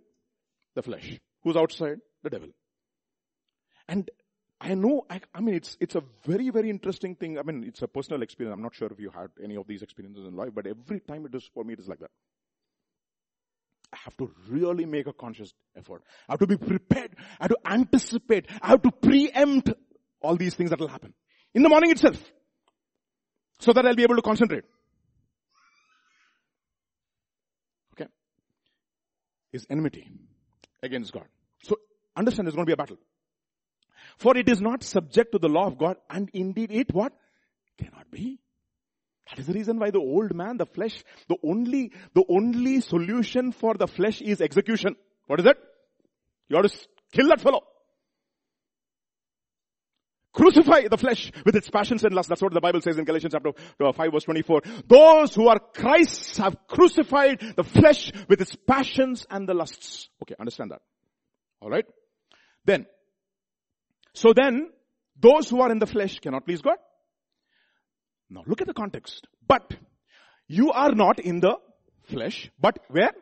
The flesh. Who's outside? The devil. And I know, I, I mean, it's it's a very, very interesting thing. I mean, it's a personal experience. I'm not sure if you had any of these experiences in life, but every time it is, for me, it is like that. I have to really make a conscious effort. I have to be prepared. I have to anticipate. I have to preempt all these things that will happen in the morning itself so that I'll be able to concentrate. Okay. Is enmity against God. So understand there's going to be a battle. For it is not subject to the law of God, and indeed it, what? Cannot be. That is the reason why the old man, the flesh, the only, the only solution for the flesh is execution. What is it? You have to kill that fellow. Crucify the flesh with its passions and lusts. That's what the Bible says in Galatians chapter five verse twenty-four. Those who are Christ's have crucified the flesh with its passions and the lusts. Okay, understand that. Alright? Then, So then, those who are in the flesh cannot please God. Now look at the context. But you are not in the flesh, but where?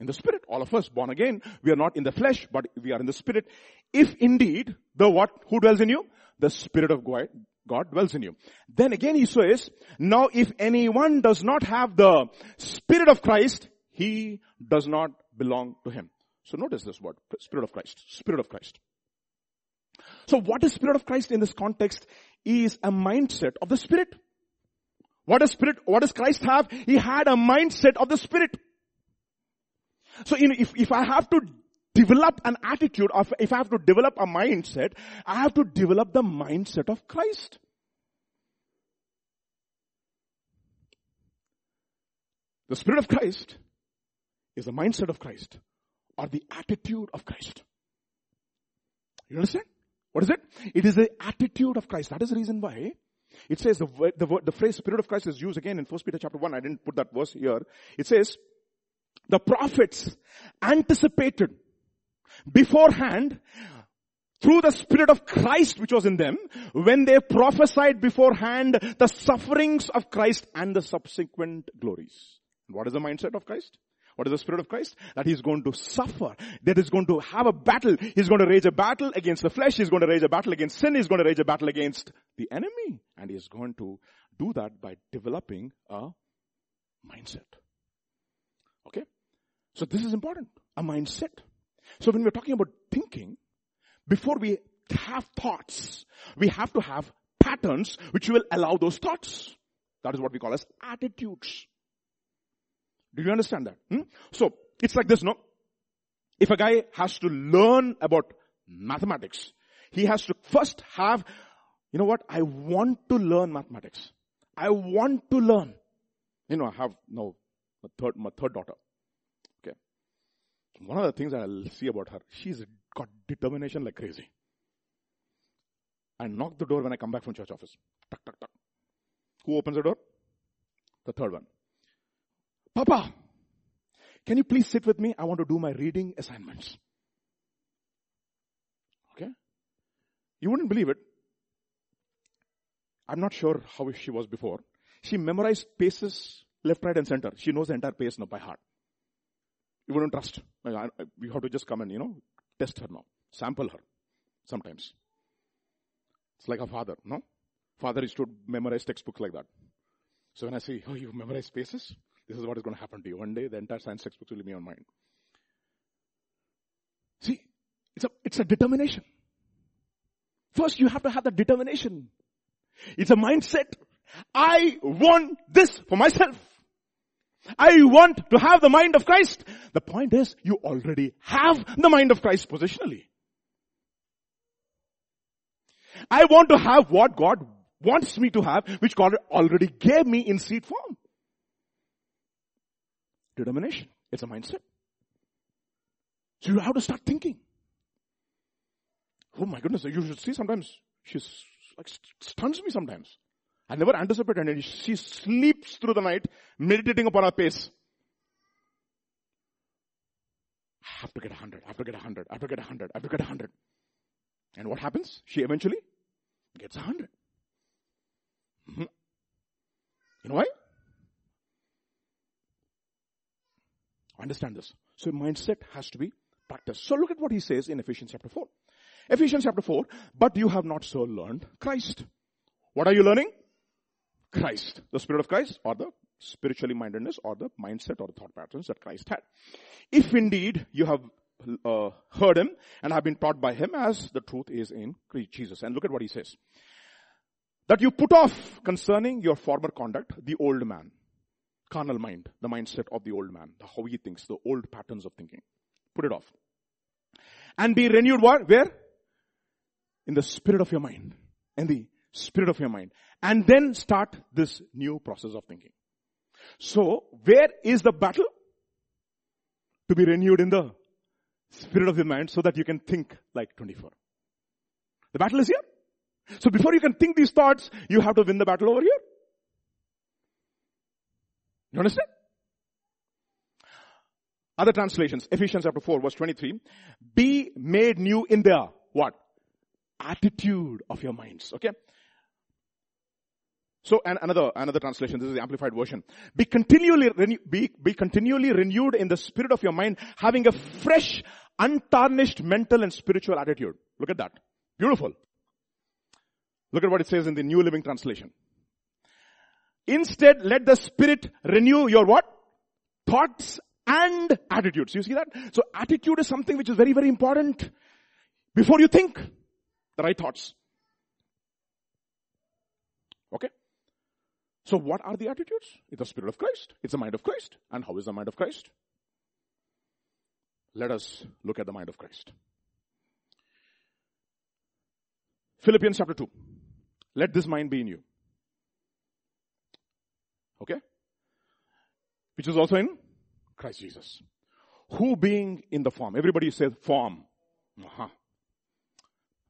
In the spirit. All of us born again, we are not in the flesh, but we are in the spirit. If indeed, the what? Who dwells in you? The Spirit of God, God dwells in you. Then again he says, now if anyone does not have the Spirit of Christ, he does not belong to him. So notice this word, Spirit of Christ. Spirit of Christ. So what is Spirit of Christ in this context is a mindset of the Spirit. What does Spirit, what does Christ have? He had a mindset of the Spirit. So in, if, if I have to develop an attitude, or if I have to develop a mindset, I have to develop the mindset of Christ. The Spirit of Christ is the mindset of Christ or the attitude of Christ. You understand? What is it? It is the attitude of Christ. That is the reason why it says the, the, the phrase Spirit of Christ is used again in First Peter chapter one. I didn't put that verse here. It says, the prophets anticipated beforehand through the Spirit of Christ which was in them, when they prophesied beforehand the sufferings of Christ and the subsequent glories. What is the mindset of Christ? What is the Spirit of Christ? That he's going to suffer. That he's going to have a battle. He's going to wage a battle against the flesh. He's going to wage a battle against sin. He's going to wage a battle against the enemy. And he's going to do that by developing a mindset. Okay? So this is important. A mindset. So when we're talking about thinking, before we have thoughts, we have to have patterns which will allow those thoughts. That is what we call as attitudes. Do you understand that? Hmm? So, it's like this, no? If a guy has to learn about mathematics, he has to first have, you know what? I want to learn mathematics. I want to learn. You know, I have now my third, my third daughter. Okay. One of the things I'll see about her, she's got determination like crazy. I knock the door when I come back from church office. Tuck, tuck, tuck. Who opens the door? The third one. Papa, can you please sit with me? I want to do my reading assignments. Okay? You wouldn't believe it. I'm not sure how she was before. She memorized paces left, right, and center. She knows the entire pace now by heart. You wouldn't trust. We have to just come and, you know, test her now. Sample her sometimes. It's like a father, no? Father used to memorize textbooks like that. So when I say, oh, you memorize paces? This is what is going to happen to you. One day, the entire science textbooks will be on mind. See, it's a, it's a determination. First, you have to have that determination. It's a mindset. I want this for myself. I want to have the mind of Christ. The point is, you already have the mind of Christ positionally. I want to have what God wants me to have, which God already gave me in seed form. Determination. It's a mindset. So you have to start thinking. Oh my goodness, you should see sometimes, she like stuns me sometimes. I never anticipated, and she sleeps through the night, meditating upon her pace. I have to get a hundred, I have to get a hundred, I have to get a hundred, I have to get a hundred. And what happens? She eventually gets a hundred. Mm-hmm. You know why? Understand this. So mindset has to be practiced. So look at what he says in Ephesians chapter four. Ephesians chapter four, but you have not so learned Christ. What are you learning? Christ. The Spirit of Christ, or the spiritually mindedness, or the mindset or the thought patterns that Christ had. If indeed you have uh, heard him and have been taught by him as the truth is in Jesus. And look at what he says. That you put off concerning your former conduct, the old man. Carnal mind, the mindset of the old man, the how he thinks, the old patterns of thinking. Put it off. And be renewed what? Where? In the spirit of your mind. In the spirit of your mind. And then start this new process of thinking. So, where is the battle? To be renewed in the spirit of your mind so that you can think like twenty-four. The battle is here. So before you can think these thoughts, you have to win the battle over here. You understand? Other translations, Ephesians chapter four, verse twenty-three. Be made new in their, what? Attitude of your minds. Okay? So, and another, another translation, this is the Amplified Version. Be continually, renew, be, be continually renewed in the spirit of your mind, having a fresh, untarnished mental and spiritual attitude. Look at that. Beautiful. Look at what it says in the New Living Translation. Instead, let the Spirit renew your what? Thoughts and attitudes. You see that? So attitude is something which is very, very important. Before you think, the right thoughts. Okay? So what are the attitudes? It's the Spirit of Christ. It's the mind of Christ. And how is the mind of Christ? Let us look at the mind of Christ. Philippians chapter two. Let this mind be in you. Okay? Which is also in Christ Jesus. Who being in the form. Everybody says form. Uh-huh.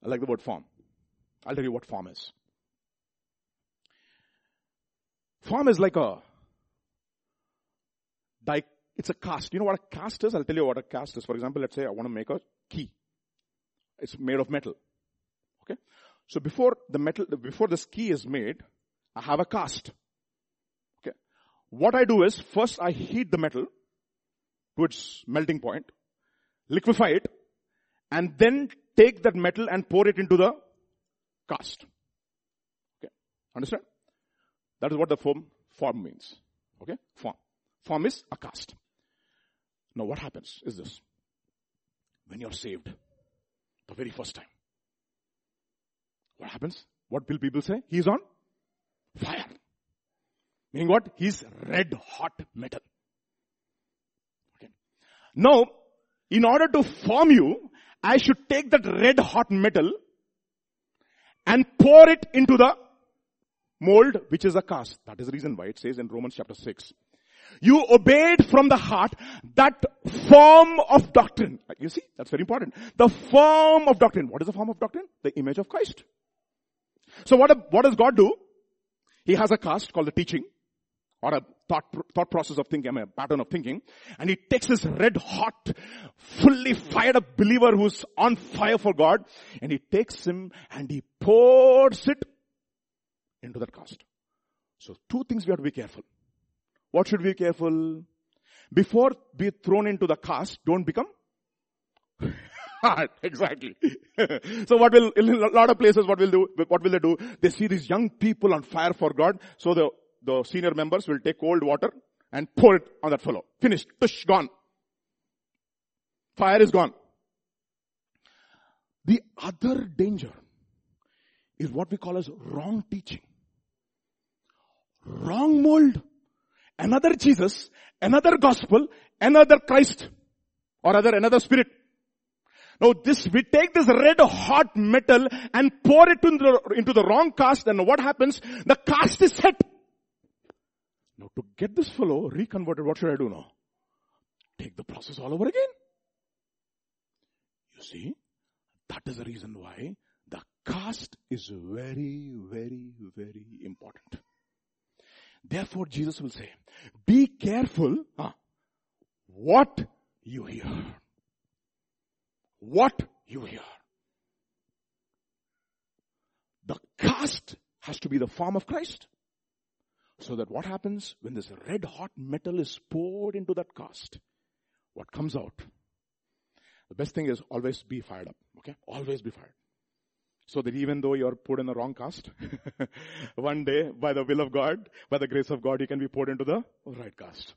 I like the word form. I'll tell you what form is. Form is like a di- it's a cast. You know what a cast is? I'll tell you what a cast is. For example, let's say I want to make a key. It's made of metal. Okay? So before the metal, before this key is made, I have a cast. Okay? What I do is, first I heat the metal to its melting point, liquefy it, and then take that metal and pour it into the cast. Okay? Understand? That is what the form, form means. Okay? Form. Form is a cast. Now what happens is this. When you're saved, the very first time, what happens? What will people say? He's on fire. Meaning what? He's red hot metal. Okay. Now, in order to form you, I should take that red hot metal and pour it into the mold, which is a cast. That is the reason why it says in Romans chapter six, you obeyed from the heart that form of doctrine. You see, that's very important. The form of doctrine. What is the form of doctrine? The image of Christ. So what, a, what does God do? He has a cast called the teaching, or a thought, thought process of thinking, a pattern of thinking. And he takes this red hot, fully fired up believer who's on fire for God, and he takes him and he pours it into that cast. So two things we have to be careful. What should we be careful? Before be thrown into the cast, don't become hard. Exactly. So what will, in a lot of places, what will do? What will they do? They see these young people on fire for God. So the, the senior members will take cold water and pour it on that fellow. Finished. Tush, gone. Fire is gone. The other danger is what we call as wrong teaching. Wrong mold. Another Jesus, another gospel, another Christ, or other another spirit. Now this, we take this red hot metal and pour it into the, into the wrong cast, and what happens? The cast is set. Now to get this fellow reconverted, what should I do now? Take the process all over again. You see, that is the reason why the cast is very, very, very important. Therefore, Jesus will say, be careful huh, what you hear. What you hear. The cast has to be the form of Christ. So that what happens when this red hot metal is poured into that cast? What comes out? The best thing is always be fired up. Okay? Always be fired. So that even though you are put in the wrong caste, one day, by the will of God, by the grace of God, you can be poured into the right caste.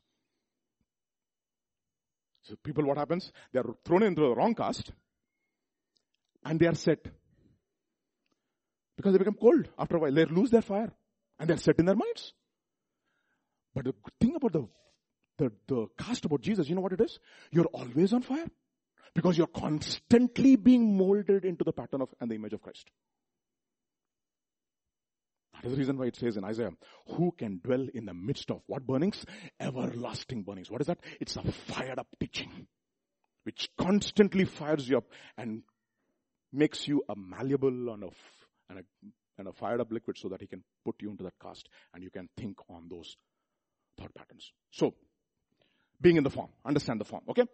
So people, what happens? They are thrown into the wrong caste and they are set. Because they become cold after a while. They lose their fire and they are set in their minds. But the thing about the, the, the caste about Jesus, you know what it is? You're always on fire. Because you're constantly being molded into the pattern of and the image of Christ. That is the reason why it says in Isaiah, who can dwell in the midst of what burnings? Everlasting burnings. What is that? It's a fired up teaching, which constantly fires you up and makes you a malleable and a, and a, and a fired up liquid, so that he can put you into that cast and you can think on those thought patterns. So, being in the form, understand the form, okay?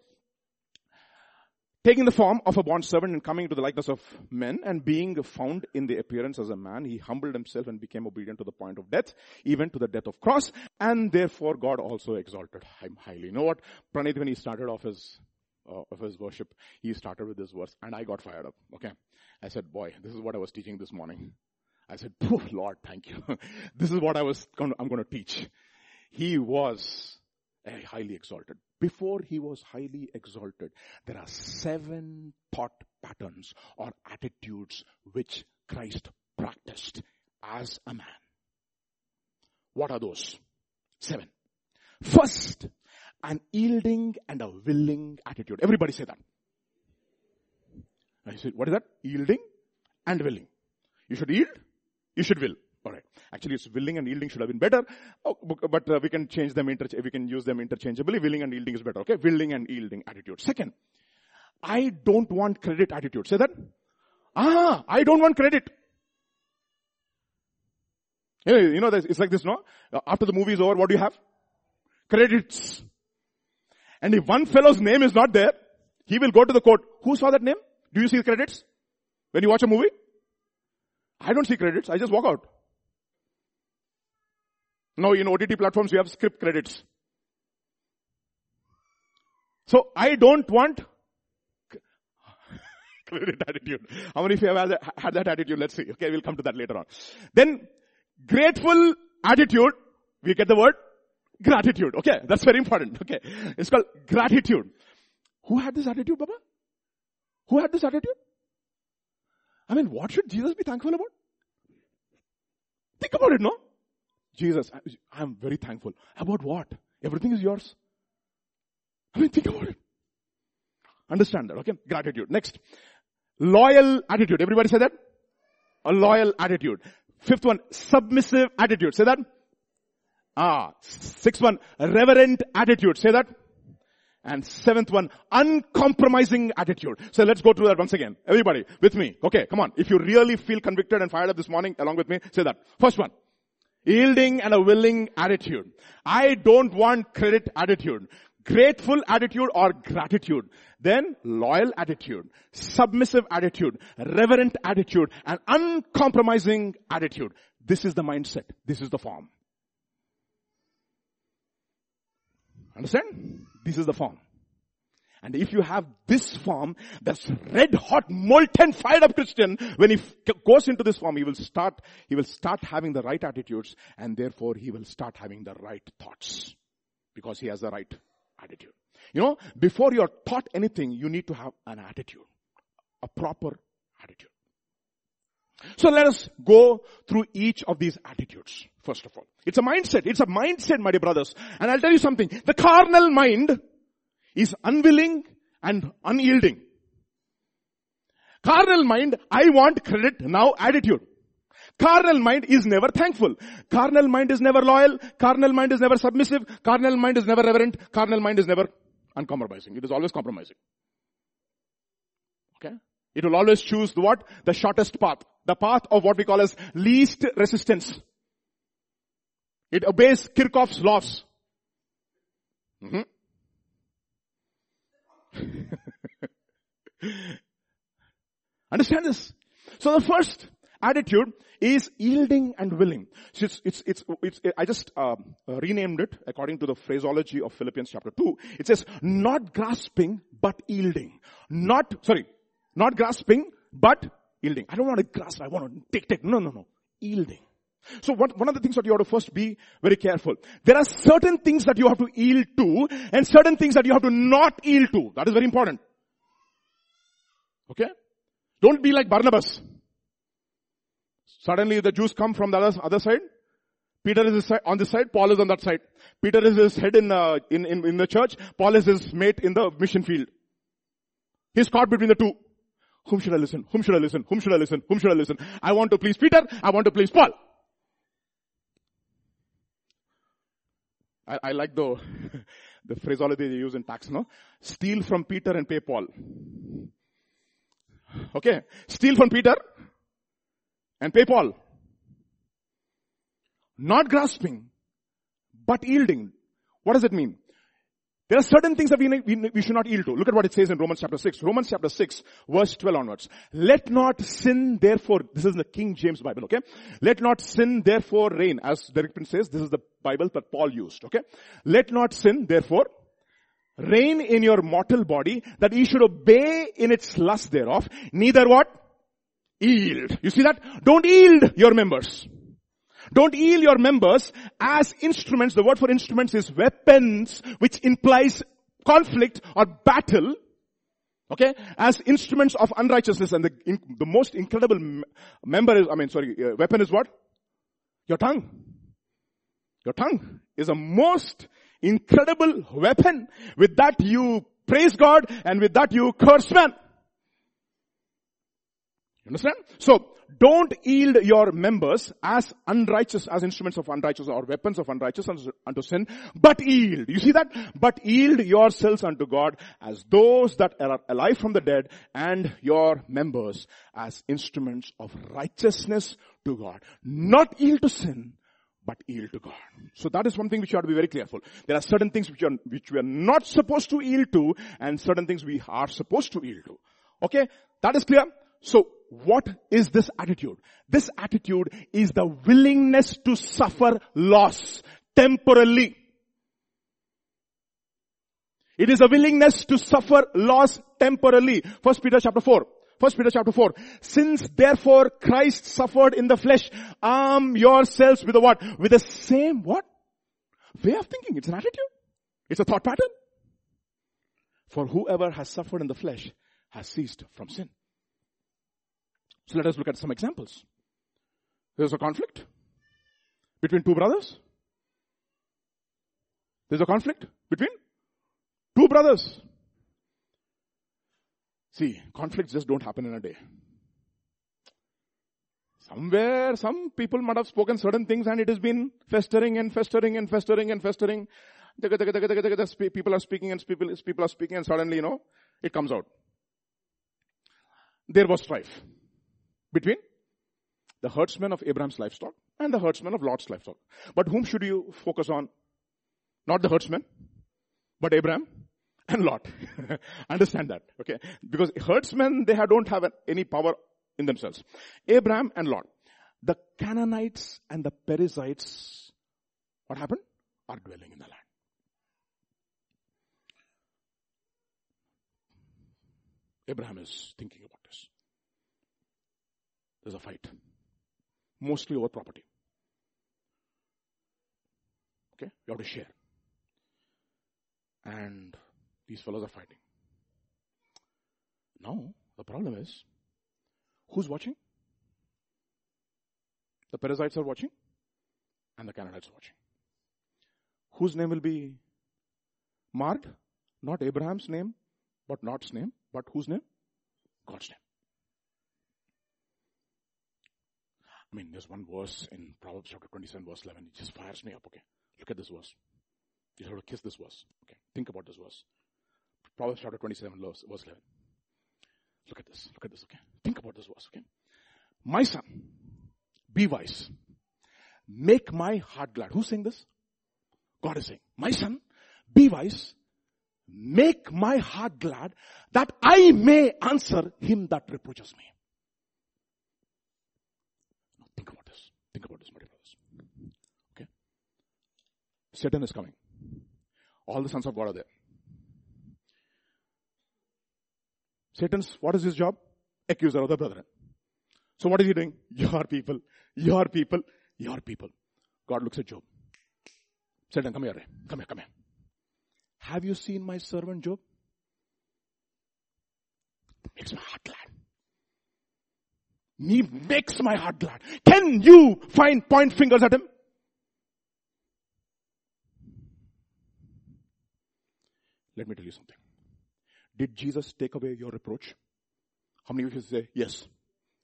Taking the form of a bondservant and coming to the likeness of men, and being found in the appearance as a man, he humbled himself and became obedient to the point of death, even to the death of cross, and therefore God also exalted him highly. You know what? Pranit, when he started off his, uh, of his worship, he started with this verse, and I got fired up. Okay. I said, boy, this is what I was teaching this morning. I said, oh Lord, thank you. This is what I was, gonna, I'm going to teach. He was uh, highly exalted. Before he was highly exalted, there are seven thought patterns or attitudes which Christ practiced as a man. What are those? Seven. First, an yielding and a willing attitude. Everybody say that. I said, what is that? Yielding and willing. You should yield, you should will. All right. Actually, it's willing and yielding should have been better, oh, but uh, we can change them. Inter- we can use them interchangeably. Willing and yielding is better. Okay, willing and yielding attitude. Second, I don't want credit attitude. Say that. Ah, I don't want credit. You know, it's like this, no? After the movie is over, what do you have? Credits. And if one fellow's name is not there, he will go to the court. Who saw that name? Do you see the credits? When you watch a movie? I don't see credits. I just walk out. Now in O T T platforms, you have script credits. So I don't want credit attitude. How many of you have had that, had that attitude? Let's see. Okay, we'll come to that later on. Then grateful attitude. We get the word gratitude. Okay, that's very important. Okay, it's called gratitude. Who had this attitude, Baba? Who had this attitude? I mean, what should Jesus be thankful about? Think about it, no? Jesus, I am very thankful. About what? Everything is yours. I mean, think about it. Understand that, okay? Gratitude. Next. Loyal attitude. Everybody say that? A loyal attitude. Fifth one, submissive attitude. Say that. Ah. Sixth one, reverent attitude. Say that. And seventh one, uncompromising attitude. So let's go through that once again. Everybody, with me. Okay, come on. If you really feel convicted and fired up this morning, along with me, say that. First one, yielding and a willing attitude. I don't want credit attitude. Grateful attitude or gratitude. Then loyal attitude, submissive attitude, reverent attitude, and uncompromising attitude. This is the mindset. This is the form. Understand? This is the form. And if you have this form, that's red hot, molten, fired up Christian, when he f- goes into this form, he will start, he will start having the right attitudes, and therefore he will start having the right thoughts. Because he has the right attitude. You know, before you're taught anything, you need to have an attitude. A proper attitude. So let us go through each of these attitudes, first of all. It's a mindset. It's a mindset, my dear brothers. And I'll tell you something. The carnal mind is unwilling and unyielding. Carnal mind, I want credit now attitude. Carnal mind is never thankful. Carnal mind is never loyal. Carnal mind is never submissive. Carnal mind is never reverent. Carnal mind is never uncompromising. It is always compromising. Okay? It will always choose the what? The shortest path. The path of what we call as least resistance. It obeys Kirchhoff's laws. Mm-hmm. Understand this? So the first attitude is yielding and willing. So it's, it's, it's, it's, I just uh, renamed it according to the phraseology of Philippians chapter two. It says, not grasping, but yielding. Not, sorry, not grasping, but yielding. I don't want to grasp. I want to take, take. No, no, no. Yielding. So what, one of the things that you have to first be very careful. There are certain things that you have to yield to and certain things that you have to not yield to. That is very important. Okay? Don't be like Barnabas. Suddenly the Jews come from the other, other side. Peter is on this side. Paul is on that side. Peter is his head in, uh, in, in, in the church. Paul is his mate in the mission field. He's caught between the two. Whom should I listen? Whom should I listen? Whom should I listen? Whom should I listen? I want to please Peter. I want to please Paul. I, I like the, the phraseology they use in tax, no? Steal from Peter and pay Paul. Okay. Steal from Peter and pay Paul. Not grasping, but yielding. What does it mean? There are certain things that we, we, we should not yield to. Look at what it says in Romans chapter six. Romans chapter six, verse twelve onwards. Let not sin therefore, this is the King James Bible, okay? Let not sin therefore reign. As the Greek says, this is the Bible that Paul used, okay? Let not sin therefore reign in your mortal body, that ye should obey in its lust thereof. Neither what? Yield. You see that? Don't yield your members. Don't yield your members as instruments. The word for instruments is weapons, which implies conflict or battle. Okay? As instruments of unrighteousness. And the, in, the most incredible m- member is, I mean, sorry, uh, weapon is what? Your tongue. Your tongue is a most incredible weapon. With that you praise God, and with that you curse man. You understand? So, don't yield your members as unrighteous, as instruments of unrighteousness or weapons of unrighteousness unto sin, but yield. You see that? But yield yourselves unto God as those that are alive from the dead, and your members as instruments of righteousness to God. Not yield to sin, but yield to God. So that is one thing which you have to be very careful. There are certain things which, are, which we are not supposed to yield to, and certain things we are supposed to yield to. Okay? That is clear? So, what is this attitude? This attitude is the willingness to suffer loss temporarily. It is a willingness to suffer loss temporarily. First Peter chapter four. First Peter chapter four. Since therefore Christ suffered in the flesh, arm yourselves with the what? With the same what? Way of thinking. It's an attitude. It's a thought pattern. For whoever has suffered in the flesh has ceased from sin. So let us look at some examples. There's a conflict between two brothers. There's a conflict between two brothers. See, conflicts just don't happen in a day. Somewhere, some people might have spoken certain things and it has been festering and festering and festering and festering. People are speaking and people are speaking and suddenly, you know, it comes out. There was strife between the herdsmen of Abraham's livestock and the herdsmen of Lot's livestock. But whom should you focus on? Not the herdsmen, but Abraham and Lot. Understand that, okay? Because herdsmen, they don't have any power in themselves. Abraham and Lot. The Canaanites and the Perizzites, what happened? Are dwelling in the land. Abraham is thinking about this. There's a fight. Mostly over property. Okay? You have to share. And these fellows are fighting. Now, the problem is, who's watching? The Perizzites are watching, and the Canaanites are watching. Whose name will be marked? Not Abraham's name, but Lot's name, but whose name? God's name. I mean, there's one verse in Proverbs chapter twenty-seven, verse eleven. It just fires me up, okay? Look at this verse. You have to kiss this verse. Okay, think about this verse. Proverbs chapter twenty-seven, verse eleven. Look at this. Look at this. Okay, think about this verse. Okay, my son, be wise. Make my heart glad. Who's saying this? God is saying, my son, be wise. Make my heart glad, that I may answer him that reproaches me. Now think about this. Think about this, my dear brothers. Okay, Satan is coming. All the sons of God are there. Satan's, what is his job? Accuser of the brethren. So what is he doing? Your people, your people, your people. God looks at Job. Satan, come here, come here, come here. Have you seen my servant Job? Makes my heart glad. He makes my heart glad. Can you find point fingers at him? Let me tell you something. Did Jesus take away your reproach? How many of you say, yes.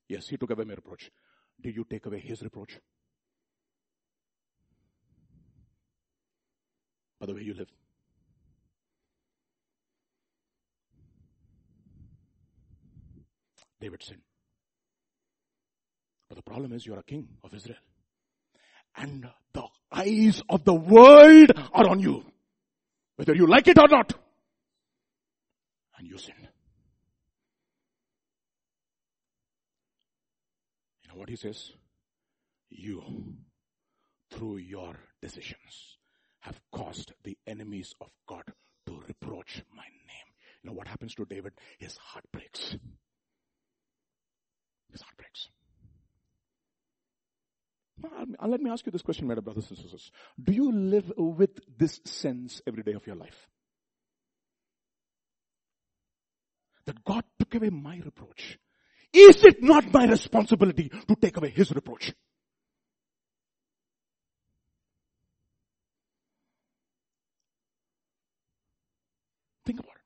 Yes, he took away my reproach. Did you take away his reproach? By the way you live. David sinned. But the problem is you are a king of Israel. And the eyes of the world are on you. Whether you like it or not. And you sin. You know what he says? You, through your decisions, have caused the enemies of God to reproach my name. You know what happens to David? His heart breaks. His heart breaks. Now, let me ask you this question, my brothers and sisters. Do you live with this sense every day of your life? That God took away my reproach. Is it not my responsibility to take away his reproach? Think about it.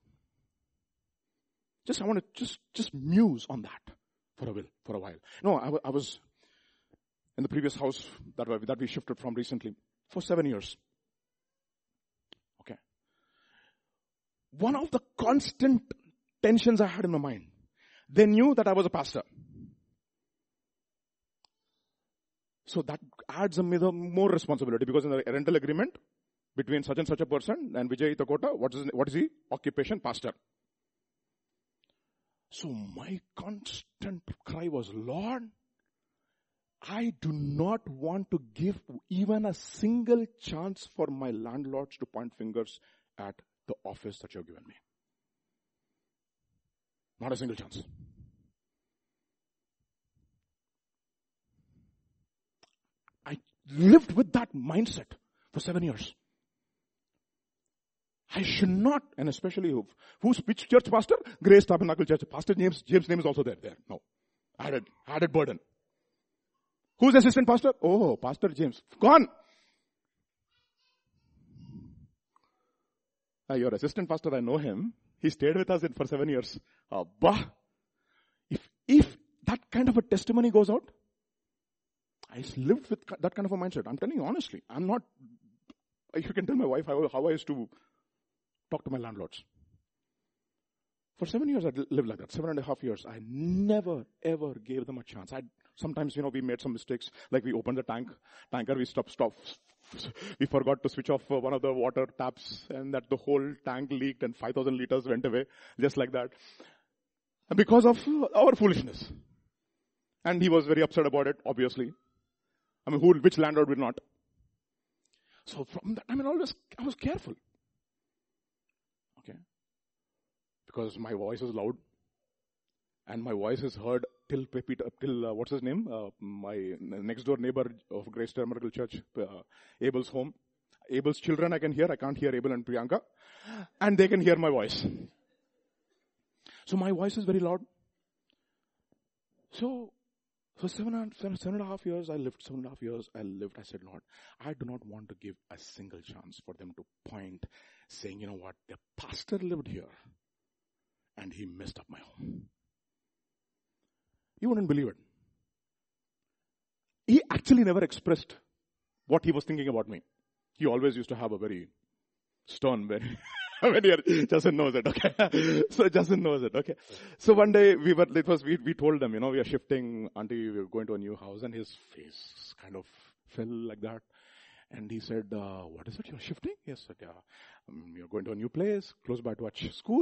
Just, I want to just, just muse on that for a while. For a while. No, I, I was... in the previous house that we, that we shifted from recently, for seven years. Okay. One of the constant tensions I had in my mind, they knew that I was a pastor. So that adds a more responsibility, because in the rental agreement between such and such a person and Vijay Thakota, what is what is he? Occupation, pastor. So my constant cry was, Lord, I do not want to give even a single chance for my landlords to point fingers at the office that you have given me. Not a single chance. I lived with that mindset for seven years. I should not, and especially who, who's which church pastor? Grace Tabernacle Church. Pastor James, James' name is also there. There, no. Added, added burden. Who's assistant pastor? Oh, Pastor James. Gone. Uh, your assistant pastor, I know him. He stayed with us in, for seven years. Uh, bah. If, if that kind of a testimony goes out, I lived with that kind of a mindset. I'm telling you honestly. I'm not, you can tell my wife how, how I used to talk to my landlords. For seven years, I lived like that. Seven and a half years. I never, ever gave them a chance. I Sometimes, you know, we made some mistakes, like we opened the tank, tanker, we stopped, stopped, we forgot to switch off one of the water taps, and that the whole tank leaked and five thousand liters went away, just like that. And because of our foolishness. And he was very upset about it, obviously. I mean, who, which landlord would not? So from that, I mean, always, I was careful. Okay. Because my voice is loud. And my voice is heard till, till uh, what's his name? Uh, my next door neighbor of Grace Tabernacle Church, uh, Abel's home. Abel's children I can hear. I can't hear Abel and Priyanka. And they can hear my voice. So my voice is very loud. So, for seven and, seven, seven and a half years I lived, seven and a half years I lived. I said, Lord, I do not want to give a single chance for them to point, saying, you know what, the pastor lived here and he messed up my home. You wouldn't believe it. He actually never expressed what he was thinking about me. He always used to have a very stern, very, Justin knows it, okay. So Justin knows it, okay. So one day we were, it was, we, we told them, you know, we are shifting, auntie, we are going to a new house, and his face kind of fell like that. And he said, uh, what is it, you're shifting? Yes, sir, yeah. Um, you're going to a new place, close by to our school.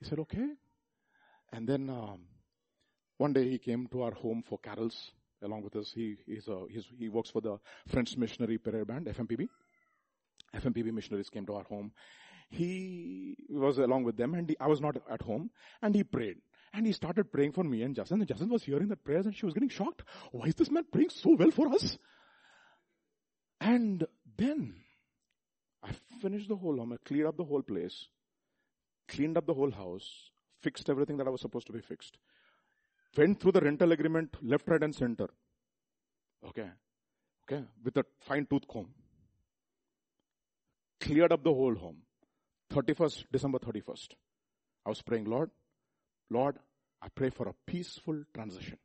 He said, okay. And then, um, one day he came to our home for carols along with us. He he's a, he's, he works for the French Missionary Prayer Band, F M P B. F M P B missionaries came to our home. He was along with them, and he, I was not at home. And he prayed. And he started praying for me and Justin. And Justin was hearing the prayers, and she was getting shocked. Why is this man praying so well for us? And then I finished the whole home. I cleared up the whole place, cleaned up the whole house, fixed everything that I was supposed to be fixed. Went through the rental agreement, left, right, and center. Okay. Okay. With a fine tooth comb. Cleared up the whole home. thirty-first, December thirty-first. I was praying, Lord, Lord, I pray for a peaceful transition.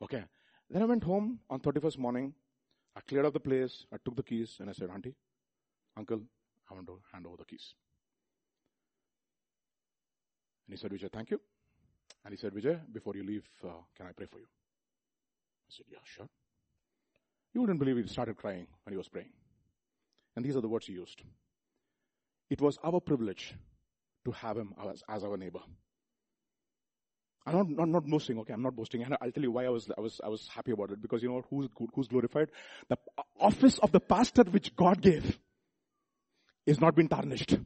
Okay. Then I went home on thirty-first morning. I cleared up the place. I took the keys and I said, Auntie, Uncle, I want to hand over the keys. And he said, Vijay, thank you. And he said, Vijay, before you leave, uh, can I pray for you? I said, yeah, sure. You wouldn't believe he started crying when he was praying. And these are the words he used. It was our privilege to have him as, as our neighbor. I'm not, not, not boasting, okay, I'm not boasting. And I'll tell you why I was, I was, I was happy about it. Because you know who's, who's glorified? The office of the pastor which God gave is not been tarnished.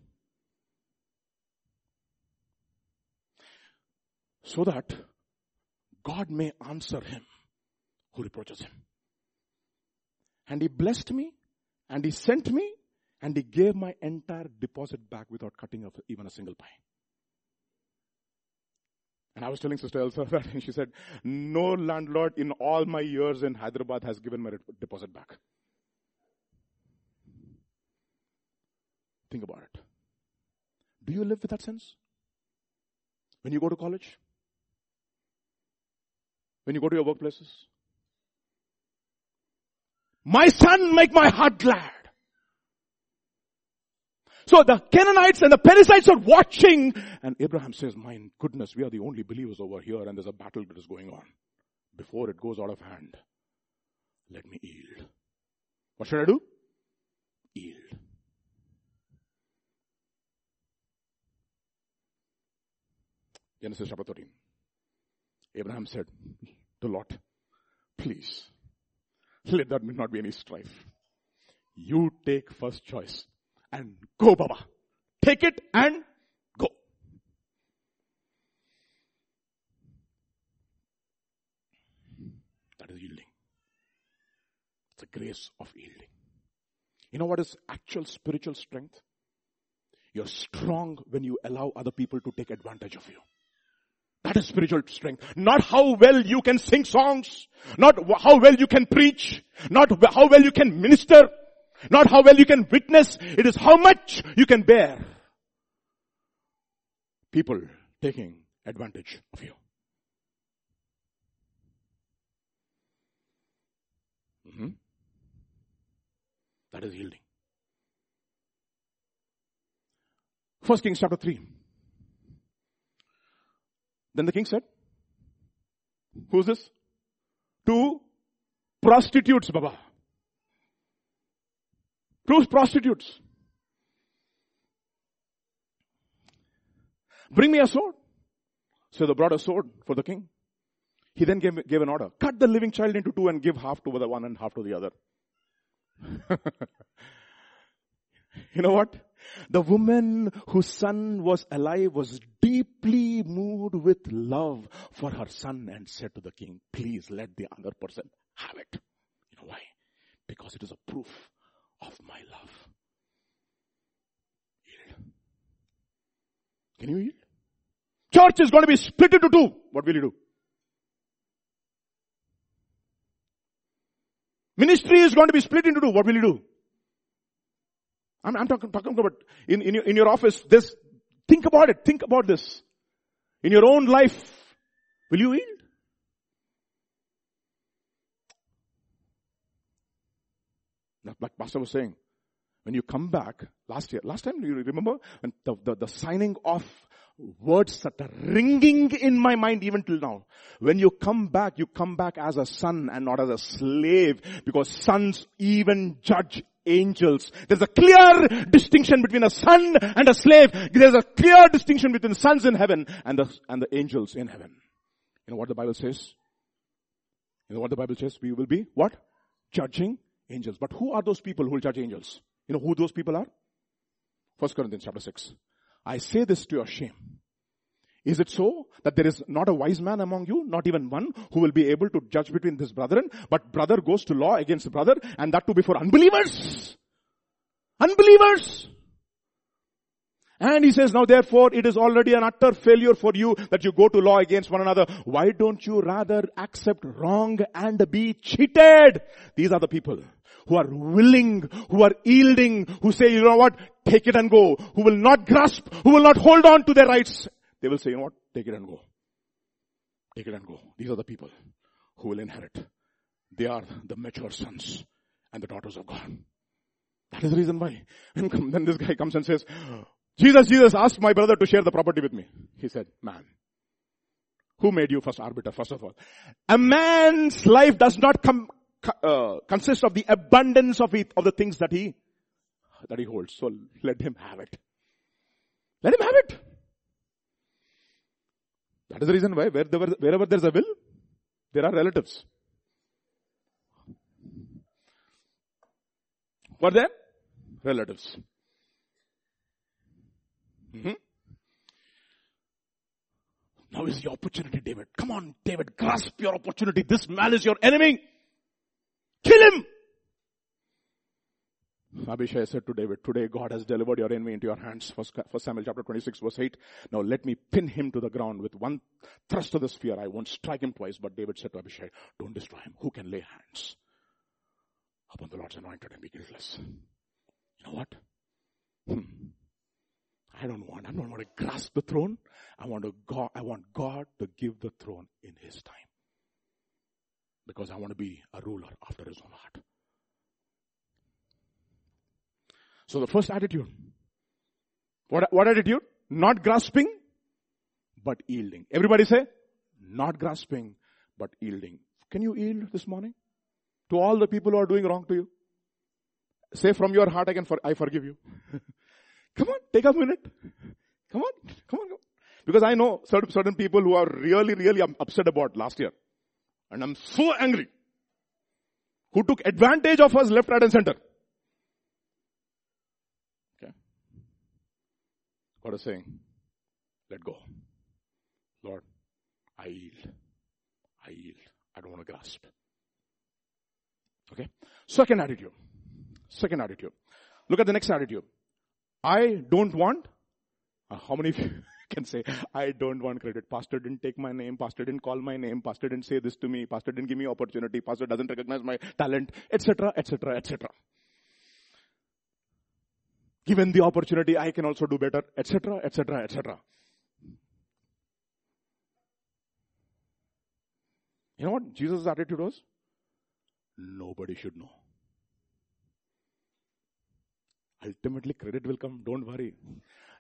So that God may answer him who reproaches him. And he blessed me, and he sent me, and he gave my entire deposit back without cutting off even a single pie. And I was telling Sister Elsa that, and she said, no landlord in all my years in Hyderabad has given my deposit back. Think about it. Do you live with that sense? When you go to college? When you go to your workplaces? My son, make my heart glad. So the Canaanites and the Perizzites are watching. And Abraham says, my goodness, we are the only believers over here, and there's a battle that is going on. Before it goes out of hand, Let me yield. What should I do? Yield. Genesis chapter thirteen. Abraham said to Lot, please, let there not be any strife. You take first choice and go, Baba. Take it and go. That is yielding. It's the grace of yielding. You know what is actual spiritual strength? You're strong when you allow other people to take advantage of you. That is spiritual strength. Not how well you can sing songs. Not how well you can preach. Not how well you can minister. Not how well you can witness. It is how much you can bear. People taking advantage of you. Mm-hmm. That is yielding. First Kings chapter three. Then the king said, who is this? Two prostitutes, Baba. Two prostitutes. Bring me a sword. So they brought a sword for the king. He then gave, gave an order. Cut the living child into two and give half to the one and half to the other. You know what? The woman whose son was alive was deeply moved with love for her son and said to the king, please let the other person have it. You know why? Because it is a proof of my love. Yield. Can you yield? Church is going to be split into two. What will you do? Ministry is going to be split into two. What will you do? I'm, I'm talking, talking about in, in, your, in your office, this, think about it, think about this. In your own life, will you yield? Like Pastor was saying, when you come back, last year, last time, you remember, when the, the, the signing off words that are ringing in my mind even till now. When you come back, you come back as a son and not as a slave, because sons even judge angels. There's a clear distinction between a son and a slave. There's a clear distinction between sons in heaven and the, and the angels in heaven. You know what the Bible says? You know what the Bible says? We will be what? Judging angels. But who are those people who will judge angels? You know who those people are? First Corinthians chapter six. I say this to your shame. Is it so that there is not a wise man among you, not even one, who will be able to judge between his brethren, but brother goes to law against brother, and that too before unbelievers? Unbelievers! And he says, now therefore it is already an utter failure for you that you go to law against one another. Why don't you rather accept wrong and be cheated? These are the people who are willing, who are yielding, who say, you know what, take it and go, who will not grasp, who will not hold on to their rights. They will say, you know what, take it and go. Take it and go. These are the people who will inherit. They are the mature sons and the daughters of God. That is the reason why. And then this guy comes and says, Jesus, Jesus asked my brother to share the property with me. He said, man, who made you first arbiter, first of all? A man's life does not come, uh, consist of the abundance of, it, of the things that he, that he holds. So let him have it. Let him have it. That is the reason why wherever there is a will, there are relatives. What are they? Relatives. Mm-hmm. Now is your opportunity, David. Come on, David, grasp your opportunity. This man is your enemy. Kill him. Abishai said to David, today God has delivered your enemy into your hands. First Samuel chapter twenty-six verse eight. Now let me pin him to the ground with one thrust of the spear. I won't strike him twice. But David said to Abishai, don't destroy him. Who can lay hands upon the Lord's anointed and be guiltless? You know what? Hmm. I don't want, I don't want to grasp the throne. I want to God, I want God to give the throne in his time. Because I want to be a ruler after his own heart. So the first attitude, what, what attitude? Not grasping, but yielding. Everybody say, not grasping, but yielding. Can you yield this morning? to all the people who are doing wrong to you. Say from your heart, I can for, I forgive you. Come on, take a minute. Come on, come on, come on. Because I know certain, certain people who are really, really upset about last year. And I'm so angry. Who took advantage of us left, right and center. Okay. God is saying, let go. Lord, I yield. I yield. I don't want to grasp. Okay. Second attitude. Second attitude. Look at the next attitude. I don't want. Uh, how many of you can say, I don't want credit. Pastor didn't take my name. Pastor didn't call my name. Pastor didn't say this to me. Pastor didn't give me opportunity. Pastor doesn't recognize my talent, et cetera, et cetera, et cetera. Given the opportunity, I can also do better, et cetera, et cetera, et cetera. You know what Jesus' attitude was? Nobody should know. Ultimately, credit will come. Don't worry.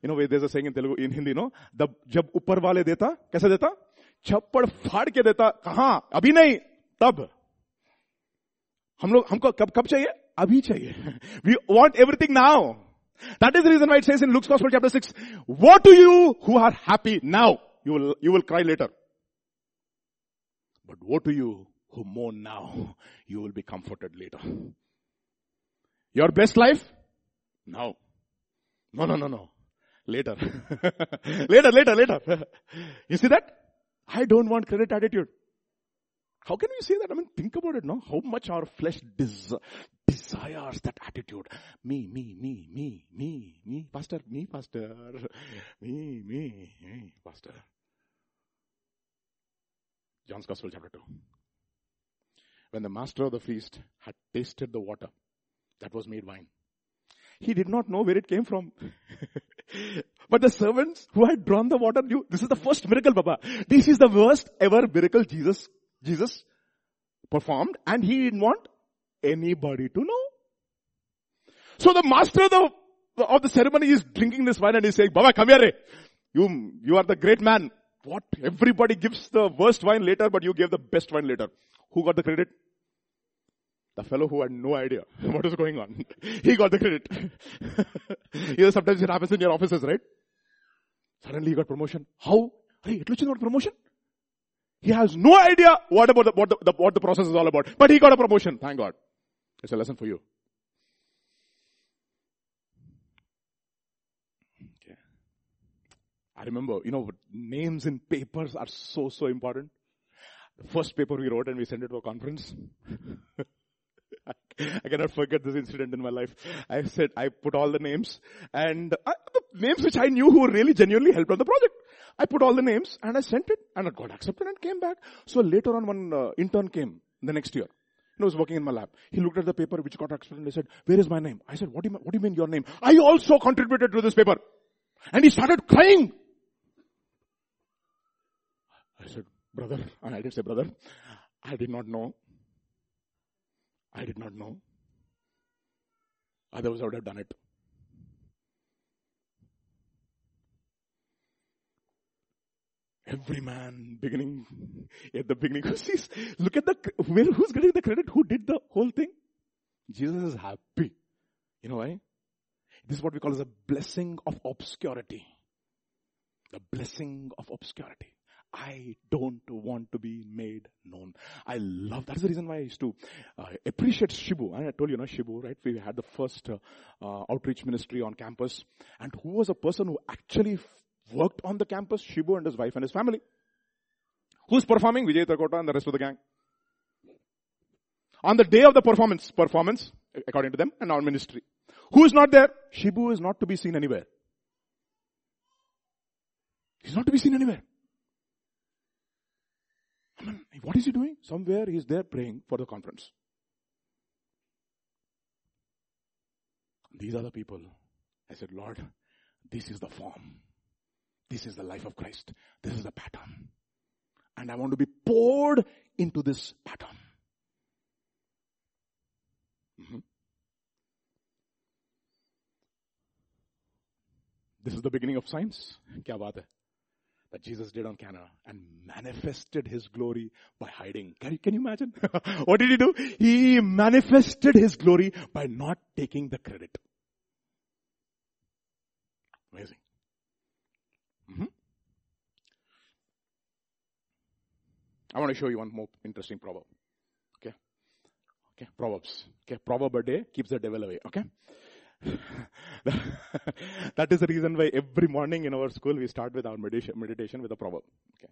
You know, there's a saying in Telugu, in Hindi, you know, the jab upar wale deta, kaisa deta? Chappad phad ke deta. Kaha? Abhi nahi. Tab. Hum log, humko kab, kab chahiye? Abhi chahiye. We want everything now. That is the reason why it says in Luke's Gospel chapter six, woe to you who are happy now. You will, you will cry later. But woe to you who mourn now. You will be comforted later. Your best life? Now. No, no, no, no. Later. later, later, later. You see that? I don't want credit attitude. How can we say that? I mean, think about it, no? How much our flesh des- desires that attitude. Me, me, me, me, me, me, pastor, me, pastor. Me, me, me, pastor. John's Gospel chapter two. When the master of the feast had tasted the water that was made wine, he did not know where it came from. But the servants who had drawn the water knew. This is the first miracle, Baba. This is the worst ever miracle Jesus, Jesus performed, and he didn't want anybody to know. So the master of the, of the ceremony is drinking this wine and he's saying, Baba, come here. You, you are the great man. What? Everybody gives the worst wine later, but you gave the best wine later. Who got the credit? The fellow who had no idea what is going on. He got the credit. You know, sometimes it happens in your offices, right? Suddenly you got promotion. How? Hey, it looks like promotion. He has no idea what about the, what the, the, what the process is all about. But he got a promotion. Thank God. It's a lesson for you. Okay. I remember, you know, names in papers are so, so important. The first paper we wrote and we sent it to a conference. I cannot forget this incident in my life. I said, I put all the names and I, the names which I knew who really genuinely helped on the project. I put all the names and I sent it and it got accepted and came back. So later on one uh, intern came the next year. He was working in my lab. He looked at the paper which got accepted and he said, where is my name? I said, what do you, what do you mean your name? I also contributed to this paper. And he started crying. I said, brother, and I did say, brother, I did not know. I did not know. Otherwise, I would have done it. Every man, beginning at the beginning, who sees, look at the where, who's getting the credit? Who did the whole thing? Jesus is happy. You know why? This is what we call as a blessing of obscurity. The blessing of obscurity. I don't want to be made known. I love, that's the reason why I used to uh, appreciate Shibu. I told you, no, Shibu, right? We had the first uh, uh, outreach ministry on campus. And who was a person who actually worked on the campus? Shibu and his wife and his family. Who's performing? Vijay Thakota and the rest of the gang. On the day of the performance, performance, according to them, and our ministry. Who is not there? Shibu is not to be seen anywhere. He's not to be seen anywhere. What is he doing? Somewhere he's there praying for the conference. These are the people. I said, Lord, this is the form. This is the life of Christ. This is the pattern. And I want to be poured into this pattern. Mm-hmm. This is the beginning of science. Kya baat hai? that Jesus did on Cana and manifested his glory by hiding. Can you, can you imagine? What did he do? He manifested his glory by not taking the credit. Amazing. Mm-hmm. I want to show you one more interesting proverb. Okay. Okay. Proverbs. Okay. Proverb a day keeps the devil away. Okay. That is the reason why every morning in our school we start with our meditation, meditation with a proverb. Okay.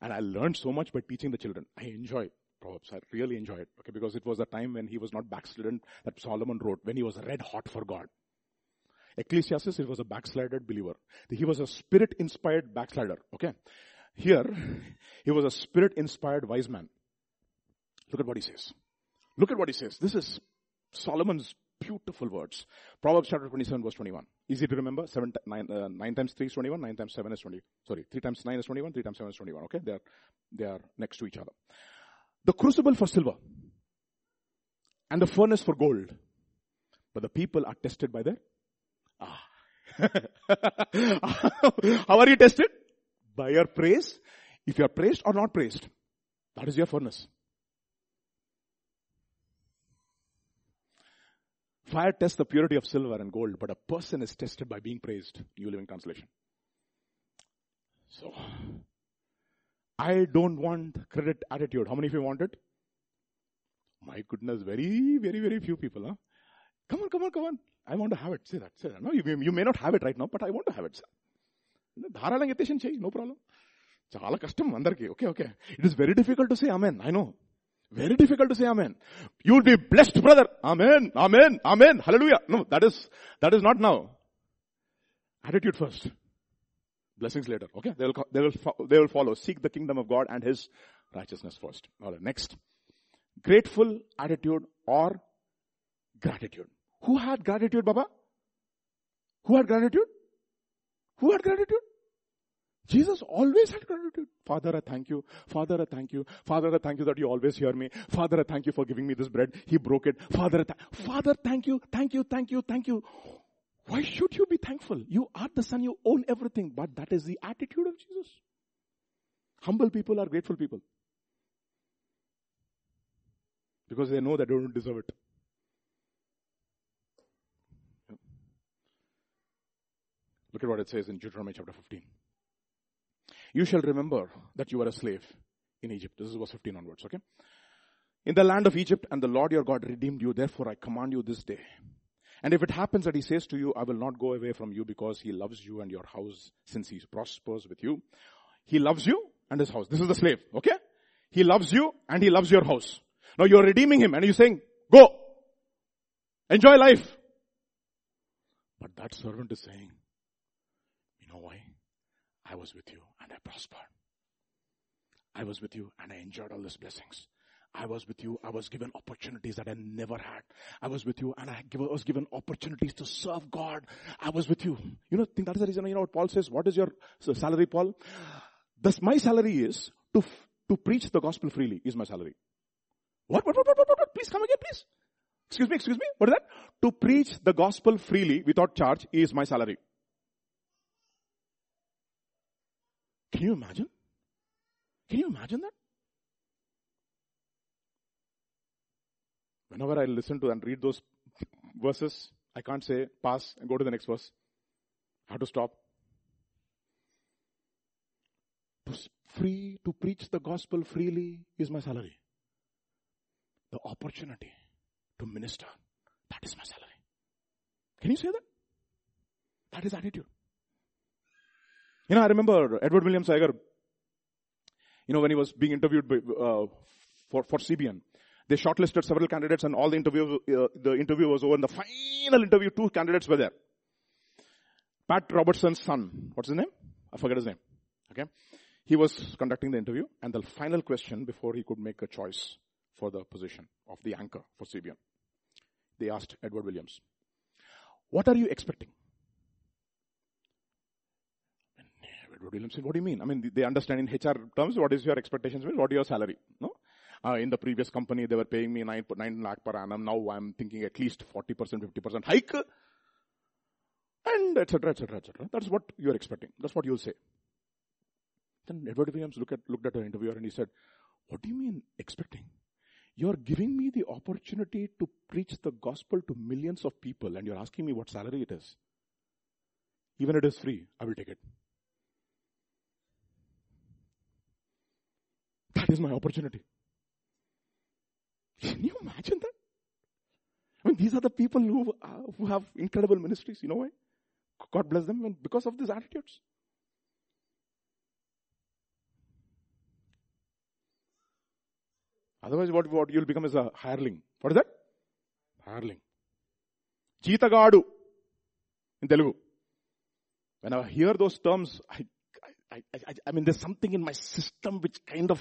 And I learned so much by teaching the children. I enjoy Proverbs. I really enjoy it. Okay. Because it was a time when he was not backslidden that Solomon wrote, when he was red hot for God. Ecclesiastes, it was a backslided believer. He was a spirit-inspired backslider. Okay. Here, he was a spirit-inspired wise man. Look at what he says. Look at what he says. This is Solomon's beautiful words. Proverbs chapter twenty-seven verse twenty-one. Easy to remember. Seven, nine, uh, nine times three is twenty-one. Nine times seven is twenty. Sorry, three times nine is twenty-one. Three times seven is twenty-one. Okay, they are they are next to each other. The crucible for silver and the furnace for gold, but the people are tested by their ah. How are you tested? By your praise. If you are praised or not praised, that is your furnace. Fire tests the purity of silver and gold, but a person is tested by being praised. New Living Translation. So, I don't want credit attitude. How many of you want it? My goodness, very, very, very few people. Huh? Come on, come on, come on. I want to have it. Say that. Say that. No, you, you may not have it right now, but I want to have it. No problem. Chala custom andarki. Okay, okay. It is very difficult to say amen. I know. Very difficult to say amen. You will be blessed, brother. Amen, amen, amen. Hallelujah. No, that is, that is not now. Attitude first. Blessings later. Okay. They will, they will, they will follow. Seek the kingdom of God and his righteousness first. All right. Next. Grateful attitude or gratitude. Who had gratitude, Baba? Who had gratitude? Who had gratitude? Jesus always had gratitude. Father, I thank you. Father, I thank you. Father, I thank you that you always hear me. Father, I thank you for giving me this bread. He broke it. Father, I th- Father, thank you. Thank you. Thank you. Thank you. Why should you be thankful? You are the son. You own everything. But that is the attitude of Jesus. Humble people are grateful people. Because they know that they don't deserve it. Look at what it says in Deuteronomy chapter fifteen. You shall remember that you were a slave in Egypt. This is verse fifteen onwards, okay? In the land of Egypt, and the Lord your God redeemed you. Therefore, I command you this day. And if it happens that he says to you, I will not go away from you because he loves you and your house, since he prospers with you. He loves you and his house. This is the slave, okay? He loves you and he loves your house. Now you're redeeming him and you're saying, go. Enjoy life. But that servant is saying, you know why? I was with you and I prospered. I was with you and I enjoyed all these blessings. I was with you. I was given opportunities that I never had. I was with you and I was given opportunities to serve God. I was with you. You know, think that is the reason, you know what Paul says? What is your salary, Paul? This, my salary is to to preach the gospel freely is my salary. What? What? What? What? What? What? Please come again, please. Excuse me, excuse me. What is that? To preach the gospel freely without charge is my salary. Can you imagine? Can you imagine that? Whenever I listen to and read those verses, I can't say pass and go to the next verse. I have to stop. To free to preach the gospel freely is my salary. The opportunity to minister, that is my salary. Can you say that? That is attitude. You know, I remember Edward William Sager, you know, when he was being interviewed by, uh, for, for C B N, they shortlisted several candidates and all the interview, uh, the interview was over and the final interview, two candidates were there. Pat Robertson's son, what's his name? I forget his name. Okay. He was conducting the interview and the final question before he could make a choice for the position of the anchor for C B N. They asked Edward Williams, what are you expecting? William said, what do you mean? I mean, they understand in H R terms, what is your expectations? What is your salary? No, uh, in the previous company, they were paying me nine, nine lakh per annum. Now I'm thinking at least forty percent, fifty percent hike and et cetera, et cetera, et cetera. That's what you're expecting. That's what you'll say. Then Edward Williams looked at, looked at our interviewer and he said, what do you mean expecting? You're giving me the opportunity to preach the gospel to millions of people and you're asking me what salary it is. Even if it is free, I will take it. That is my opportunity. Can you imagine that? I mean, these are the people who, uh, who have incredible ministries. You know why? God bless them because of these attitudes. Otherwise, what, what you'll become is a hireling. What is that? Hireling. Cheetagadu in Telugu. When I hear those terms, I, I, I, I mean, there's something in my system which kind of,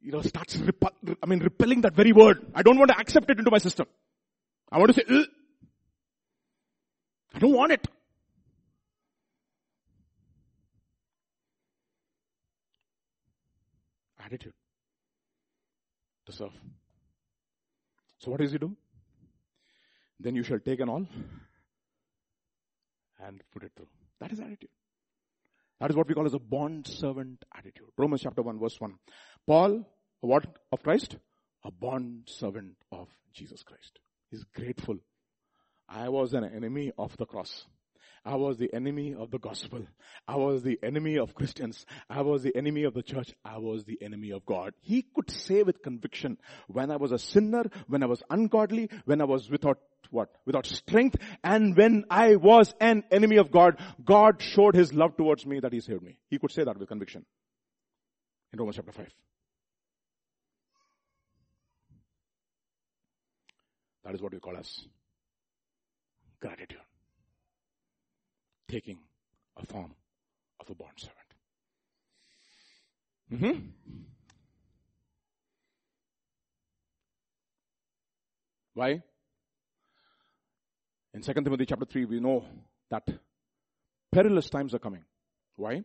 you know, starts, repu- I mean, repelling that very word. I don't want to accept it into my system. I want to say, Ugh. I don't want it. Attitude. To serve. So what does he do? Then you shall take an all and put it through. That is attitude. That is what we call as a bond servant attitude. Romans chapter one verse one. Paul, a what of Christ? A bond servant of Jesus Christ. He's grateful. I was an enemy of the cross. I was the enemy of the gospel. I was the enemy of Christians. I was the enemy of the church. I was the enemy of God. He could say with conviction, when I was a sinner, when I was ungodly, when I was without what? Without strength, and when I was an enemy of God, God showed His love towards me that He saved me. He could say that with conviction. In Romans chapter five. That is what we call as gratitude. Taking a form of a bond servant. Mm-hmm. Why? In Second Timothy chapter three, we know that perilous times are coming. Why?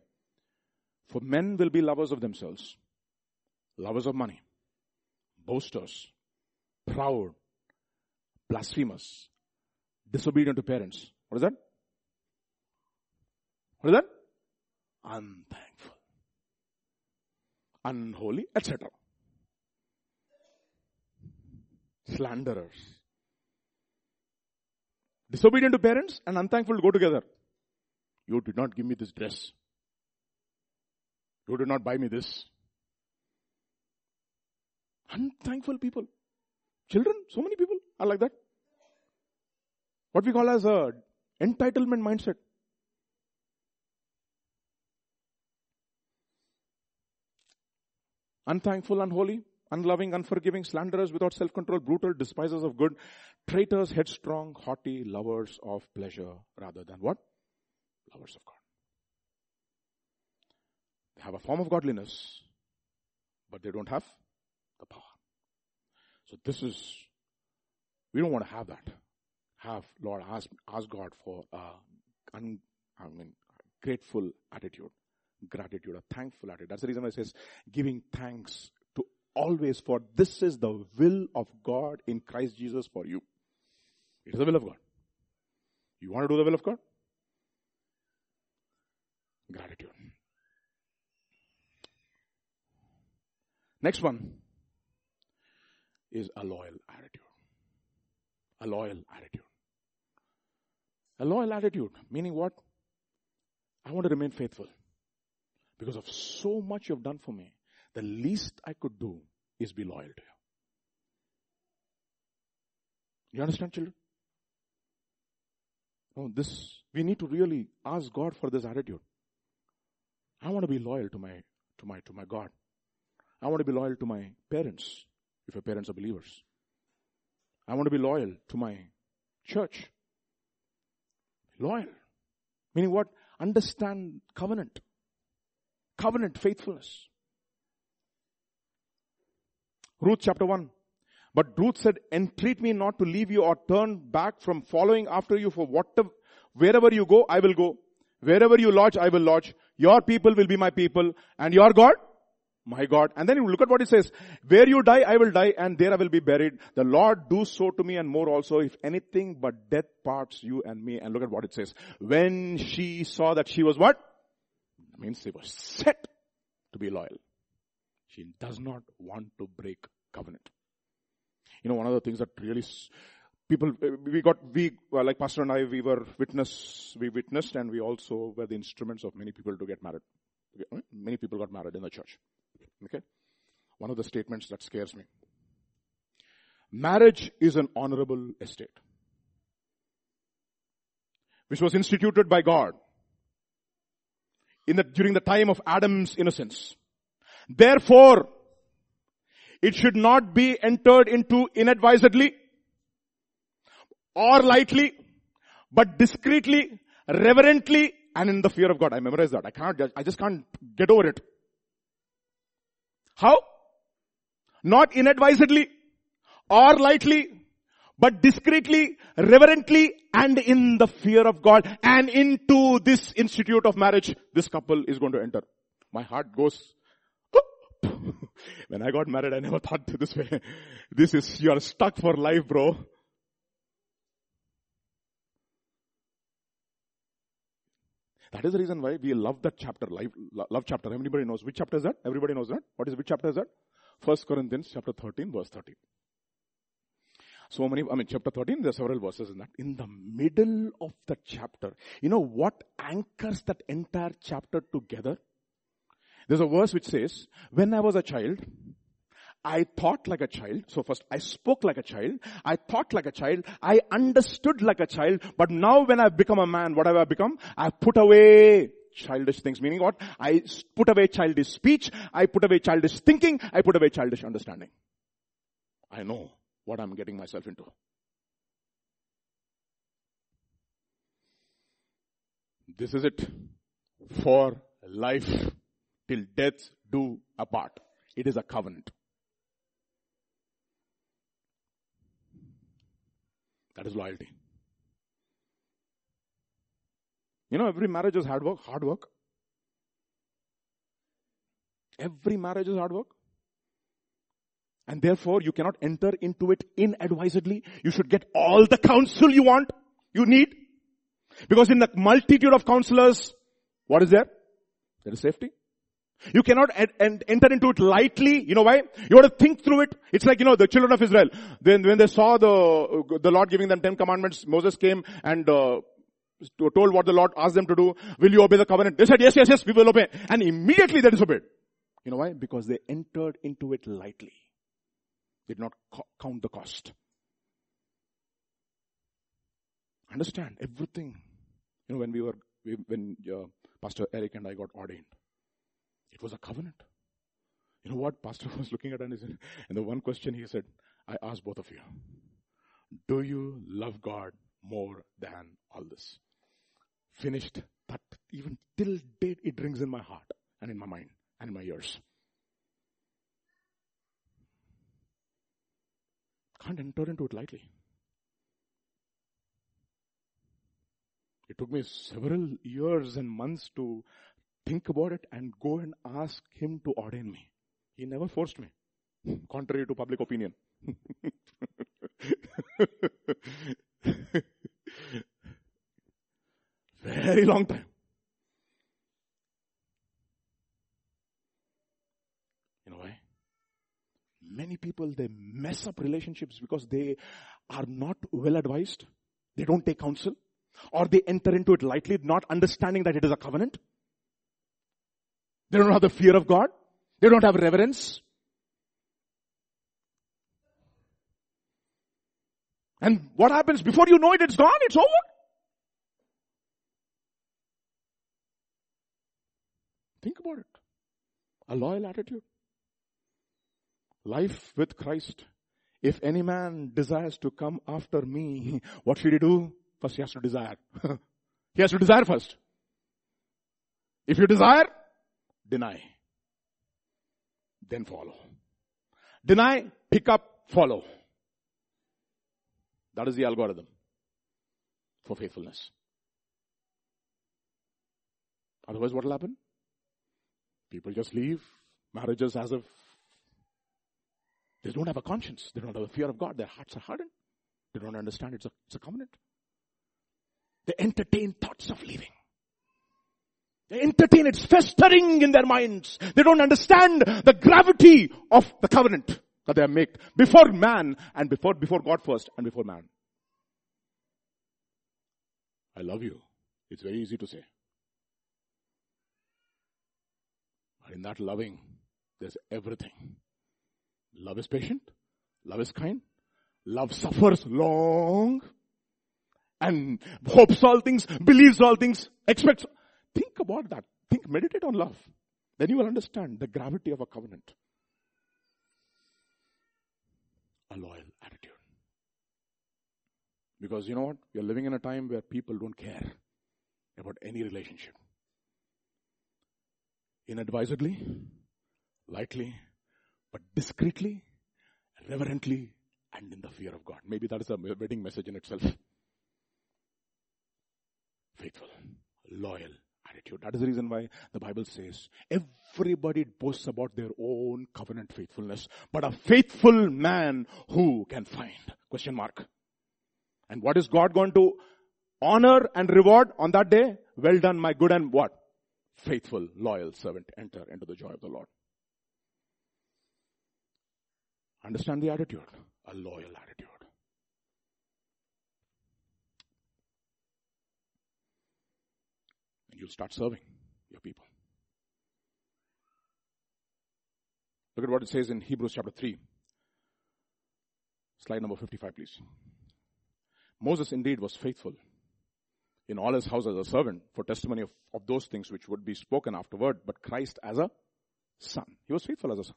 For men will be lovers of themselves, lovers of money, boasters, proud, blasphemous, disobedient to parents. What is that? What is that? Unthankful. Unholy, et cetera. Slanderers. Disobedient to parents and unthankful go together. You did not give me this dress. You did not buy me this. Unthankful people. Children, so many people are like that. What we call as a entitlement mindset. Unthankful, unholy, unloving, unforgiving, slanderers, without self-control, brutal, despisers of good, traitors, headstrong, haughty, lovers of pleasure rather than what? Lovers of God. They have a form of godliness, but they don't have the power. So this is, we don't want to have that. Have, Lord, ask, ask God for a un, I mean, grateful attitude. Gratitude, a thankful attitude. That's the reason why it says giving thanks to always, for this is the will of God in Christ Jesus for you. It is the will of God. You want to do the will of God? Gratitude. Next one is a loyal attitude. A loyal attitude. A loyal attitude, meaning what? I want to remain faithful. Because of so much you've done for me, the least I could do is be loyal to you. You understand, children? No, this, we need to really ask God for this attitude. I want to be loyal to my, to my, to my God. I want to be loyal to my parents, if your parents are believers. I want to be loyal to my church. Loyal. Meaning what? Understand covenant. Covenant faithfulness. Ruth chapter one. But Ruth said, entreat me not to leave you or turn back from following after you, for whatever, wherever you go, I will go. Wherever you lodge, I will lodge. Your people will be my people and your God, my God. And then you look at what it says. Where you die, I will die and there I will be buried. The Lord do so to me and more also, if anything but death parts you and me. And look at what it says. When she saw that she was what? Means they were set be loyal. She does not want to break covenant. You know, one of the things that really people, we got, we, like Pastor and I, we were witness, we witnessed and we also were the instruments of many people to get married. Many people got married in the church. Okay? One of the statements that scares me. Marriage is an honorable estate, which was instituted by God in the, during the time of Adam's innocence. Therefore, it should not be entered into inadvisedly or lightly, but discreetly, reverently, and in the fear of God. I memorize that. I cannot judge. I just can't get over it. How? Not inadvisedly or lightly, but discreetly, reverently, and in the fear of God. And into this institute of marriage, this couple is going to enter. My heart goes. When I got married, I never thought this way. This is, you're stuck for life, bro. That is the reason why we love that chapter, life, love chapter. Everybody knows. Which chapter is that? Everybody knows that? What is, which chapter is that? First Corinthians chapter thirteen, verse thirteen. So many, I mean, chapter thirteen, there are several verses in that. In the middle of the chapter, you know what anchors that entire chapter together? There's a verse which says, when I was a child, I thought like a child. So first, I spoke like a child. I thought like a child. I understood like a child. But now when I've become a man, what have I become? I've put away childish things. Meaning what? I put away childish speech. I put away childish thinking. I put away childish understanding. I know what I'm getting myself into. This is it. For life, till death do apart. It is a covenant. That is loyalty. You know, every marriage is hard work. Hard work. Every marriage is hard work. And therefore, you cannot enter into it inadvisedly. You should get all the counsel you want, you need. Because in the multitude of counselors, what is there? There is safety. You cannot ed- and enter into it lightly. You know why? You have to think through it. It's like, you know, the children of Israel. Then when they saw the the Lord giving them Ten Commandments, Moses came and uh, told what the Lord asked them to do. Will you obey the covenant? They said, yes, yes, yes, we will obey. And immediately they disobeyed. You know why? Because they entered into it lightly. Did not co- count the cost. Understand everything. You know, when we were, we, when uh, Pastor Eric and I got ordained, it was a covenant. You know what? Pastor was looking at it and he said, and the one question he said, I asked both of you, do you love God more than all this? Finished that. Even till date, it rings in my heart and in my mind and in my ears. Can't enter into it lightly. It took me several years and months to think about it and go and ask him to ordain me. He never forced me, contrary to public opinion. Very long time. You know why? Many people, they mess up relationships because they are not well advised. They don't take counsel. Or they enter into it lightly, not understanding that it is a covenant. They don't have the fear of God. They don't have reverence. And what happens? Before you know it, it's gone. It's over. Think about it. A loyal attitude. Life with Christ. If any man desires to come after me, what should he do? First, he has to desire. He has to desire first. If you desire, deny, then follow. Deny, pick up, follow. That is the algorithm for faithfulness. Otherwise, what will happen? People just leave marriages as if they don't have a conscience. They don't have a fear of God. Their hearts are hardened. They don't understand it's a, it's a covenant. They entertain thoughts of leaving. They entertain it, festering in their minds. They don't understand the gravity of the covenant that they have made before man and before, before God first and before man. I love you. It's very easy to say. But in that loving, there's everything. Love is patient. Love is kind. Love suffers long and hopes all things, believes all things, expects. Think about that. Think, meditate on love. Then you will understand the gravity of a covenant. A loyal attitude. Because you know what? We are living in a time where people don't care about any relationship. Inadvisedly, lightly, but discreetly, reverently, and in the fear of God. Maybe that is a wedding message in itself. Faithful, loyal attitude. That is the reason why the Bible says everybody boasts about their own covenant faithfulness, but a faithful man who can find? Question mark. And what is God going to honor and reward on that day? Well done, my good and what? Faithful, loyal servant. Enter into the joy of the Lord. Understand the attitude. A loyal attitude. And you'll start serving your people. Look at what it says in Hebrews chapter three. Slide number fifty-five, please. Moses indeed was faithful in all his house as a servant for testimony of, of those things which would be spoken afterward, but Christ as a son. He was faithful as a son.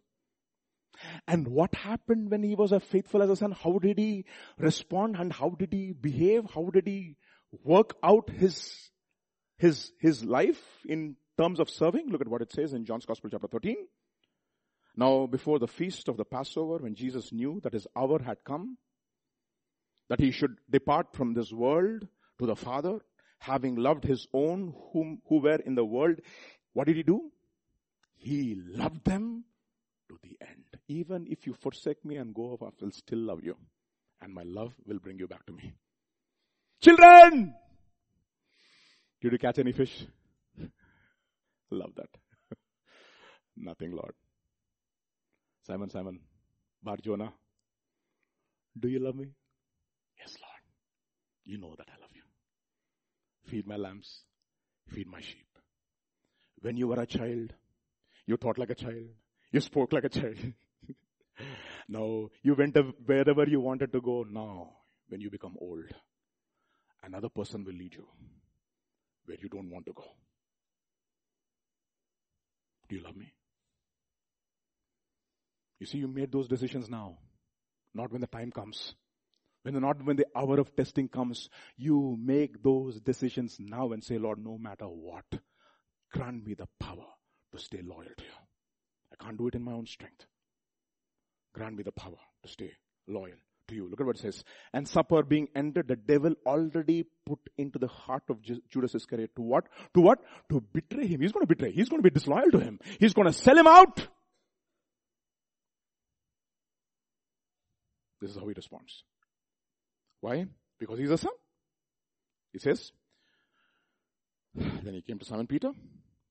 And what happened when he was a faithful as a son? How did he respond and how did he behave? How did he work out his, his, his life in terms of serving? Look at what it says in John's Gospel chapter thirteen. Now before the feast of the Passover, when Jesus knew that his hour had come, that he should depart from this world to the Father, having loved his own whom, who were in the world, what did he do? He loved them to the end. Even if you forsake me and go off, I will still love you. And my love will bring you back to me. Children! Did you catch any fish? Love that. Nothing, Lord. Simon, Simon, Bar Jonah, do you love me? Yes, Lord. You know that I love you. Feed my lambs. Feed my sheep. When you were a child, you thought like a child. You spoke like a child. No, you went wherever you wanted to go. Now, when you become old, another person will lead you where you don't want to go. Do you love me? You see, you made those decisions now, not when the time comes. When the, not when the hour of testing comes, you make those decisions now and say, Lord, no matter what, grant me the power to stay loyal to you. I can't do it in my own strength. Grant me the power to stay loyal to you. Look at what it says. And supper being ended, the devil already put into the heart of Judas Iscariot to what? To what? To betray him. He's going to betray. He's going to be disloyal to him. He's going to sell him out. This is how he responds. Why? Because he's a son. He says, then he came to Simon Peter.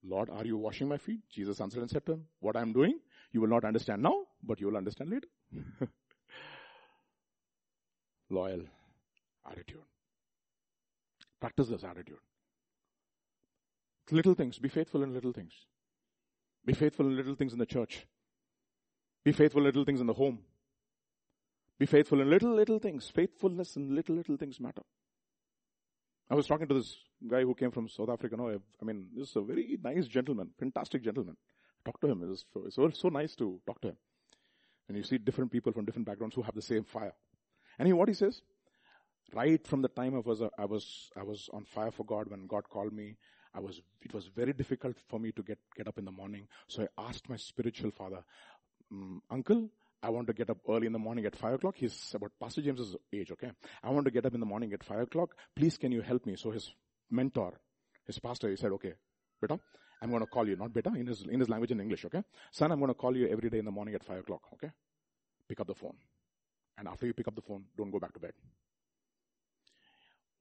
Lord, are you washing my feet? Jesus answered and said to him, what I am doing, you will not understand now, but you will understand later. Loyal attitude. Practice this attitude. Little things. Be faithful in little things. Be faithful in little things in the church. Be faithful in little things in the home. Be faithful in little, little things. Faithfulness in little, little things matter. I was talking to this guy who came from South Africa. No, I mean, this is a very nice gentleman, fantastic gentleman. Talk to him. It's so, so nice to talk to him. And you see different people from different backgrounds who have the same fire. And he, what he says, right from the time I was, I was, I was on fire for God, when God called me, I was, it was very difficult for me to get, get up in the morning. So I asked my spiritual father, um, uncle, I want to get up early in the morning at five o'clock. He's about Pastor James's age, okay? I want to get up in the morning at five o'clock. Please, can you help me? So his mentor, his pastor, he said, okay, beta, I'm going to call you. Not beta, in his in his language in English, okay? Son, I'm going to call you every day in the morning at five o'clock, okay? Pick up the phone. And after you pick up the phone, don't go back to bed.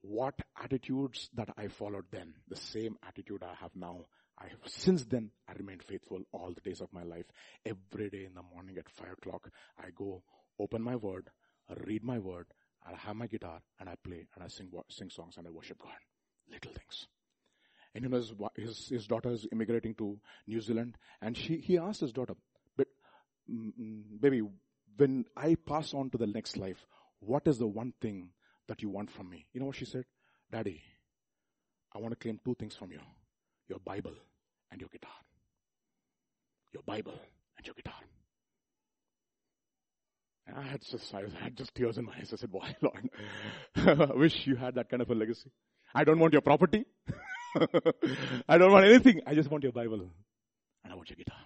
What attitudes that I followed then, the same attitude I have now, I have, since then, I remained faithful all the days of my life. Every day in the morning at five o'clock, I go open my word, read my word, I have my guitar, and I play, and I sing sing songs, and I worship God. Little things. And you know, his, his, his daughter is immigrating to New Zealand, and she he asked his daughter, but, mm, baby, when I pass on to the next life, what is the one thing that you want from me? You know what she said? Daddy, I want to claim two things from you. Your Bible and your guitar. Your Bible and your guitar. And I had just, I had just tears in my eyes. I said, why, Lord? I wish you had that kind of a legacy. I don't want your property. I don't want anything. I just want your Bible. And I want your guitar.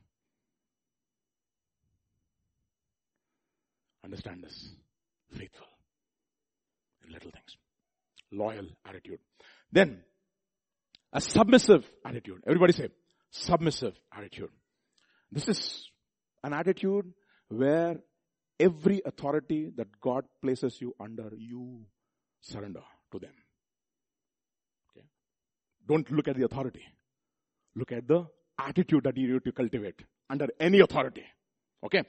Understand this. Faithful. In little things. Loyal attitude. Then, a submissive attitude. Everybody say, submissive attitude. This is an attitude where every authority that God places you under, you surrender to them. Okay? Don't look at the authority. Look at the attitude that you need to cultivate under any authority. Okay?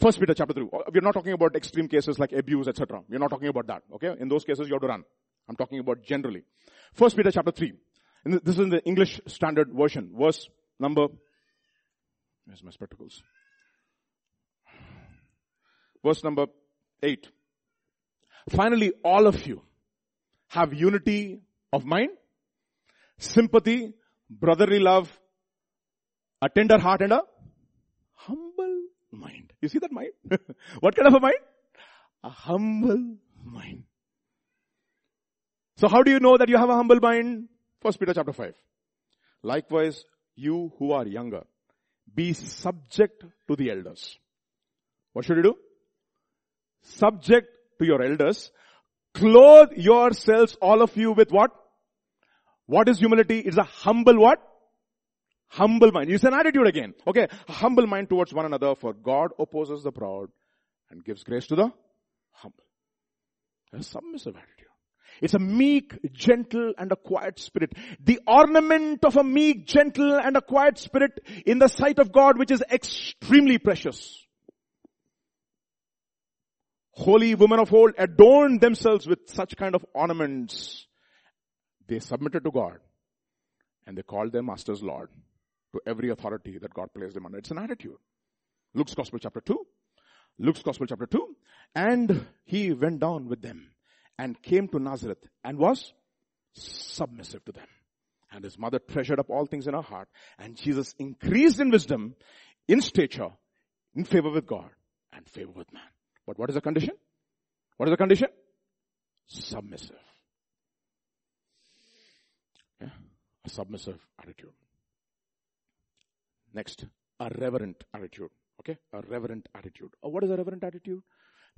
First Peter chapter three. We're not talking about extreme cases like abuse, et cetera. We're not talking about that. Okay? In those cases, you have to run. I'm talking about generally. First Peter chapter three. And this is in the English Standard Version. Verse number... Where's my spectacles? Verse number eight. Finally, all of you have unity of mind, sympathy, brotherly love, a tender heart and a humble mind. You see that mind? What kind of a mind? A humble mind. So how do you know that you have a humble mind? First Peter chapter five. Likewise, you who are younger, be subject to the elders. What should you do? Subject to your elders. Clothe yourselves, all of you, with what? What is humility? It's a humble what? Humble mind. It's an attitude again. Okay. A humble mind towards one another, for God opposes the proud and gives grace to the humble. A submissive attitude. It's a meek, gentle, and a quiet spirit. The ornament of a meek, gentle, and a quiet spirit in the sight of God, which is extremely precious. Holy women of old adorned themselves with such kind of ornaments. They submitted to God, and they called their masters Lord, to every authority that God placed them under. It's an attitude. Luke's Gospel chapter two. Luke's Gospel chapter two. And he went down with them, and came to Nazareth, and was submissive to them. And his mother treasured up all things in her heart. And Jesus increased in wisdom, in stature, in favor with God, and favor with man. But what is the condition? What is the condition? Submissive. Yeah? A submissive attitude. Next, a reverent attitude. Okay? A reverent attitude. Oh, what is a reverent attitude?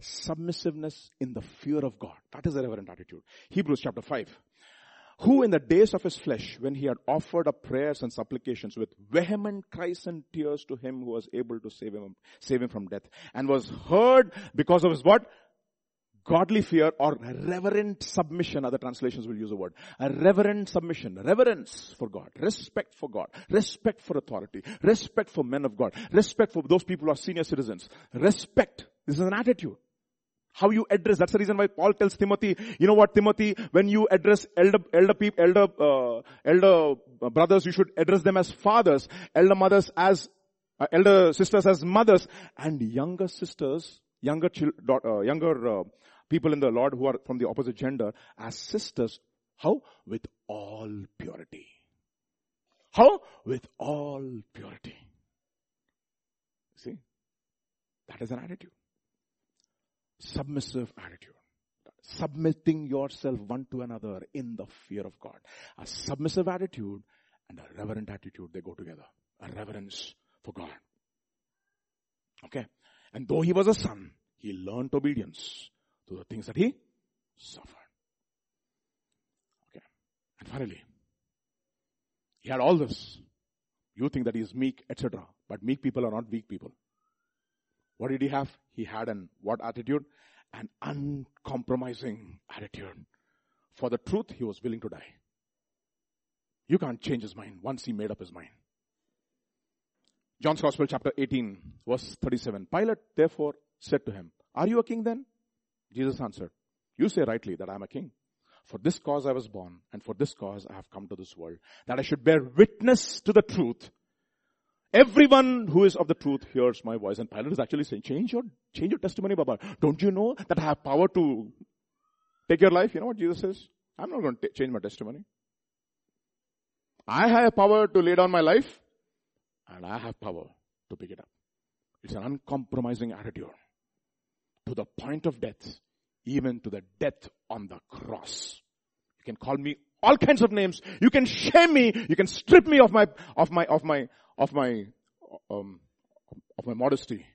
Submissiveness in the fear of God. That is a reverent attitude. Hebrews chapter five. Who in the days of his flesh, when he had offered up prayers and supplications with vehement cries and tears to him who was able to save him, save him from death, and was heard because of his what? Godly fear, or reverent submission. Other translations will use the word. A reverent submission. Reverence for God. Respect for God. Respect for authority. Respect for men of God. Respect for those people who are senior citizens. Respect. This is an attitude. How you address. That's the reason why Paul tells Timothy, you know what, Timothy, when you address elder, elder people, elder, uh, elder brothers, you should address them as fathers, elder mothers as, uh, elder sisters as mothers, and younger sisters, younger, chil- uh, younger uh, people in the Lord who are from the opposite gender as sisters. How? With all purity. How? With all purity. See? That is an attitude. Submissive attitude. Submitting yourself one to another in the fear of God. A submissive attitude and a reverent attitude, they go together. A reverence for God. Okay? And though he was a son, he learned obedience to the things that he suffered. Okay? And finally, he had all this. You think that he is meek, et cetera. But meek people are not weak people. What did he have? He had an what attitude? An uncompromising attitude. For the truth, he was willing to die. You can't change his mind once he made up his mind. John's Gospel, chapter eighteen, verse thirty-seven. Pilate therefore said to him, "Are you a king then?" Jesus answered, "You say rightly that I am a king. For this cause I was born, and for this cause I have come to this world, that I should bear witness to the truth. Everyone who is of the truth hears my voice." And Pilate is actually saying, change your change your testimony, Baba. Don't you know that I have power to take your life? You know what Jesus says? I'm not going to t- change my testimony. I have power to lay down my life, and I have power to pick it up. It's an uncompromising attitude. To the point of death, even to the death on the cross. You can call me all kinds of names. You can shame me. You can strip me of my, of my, of my, of my, um, of my modesty.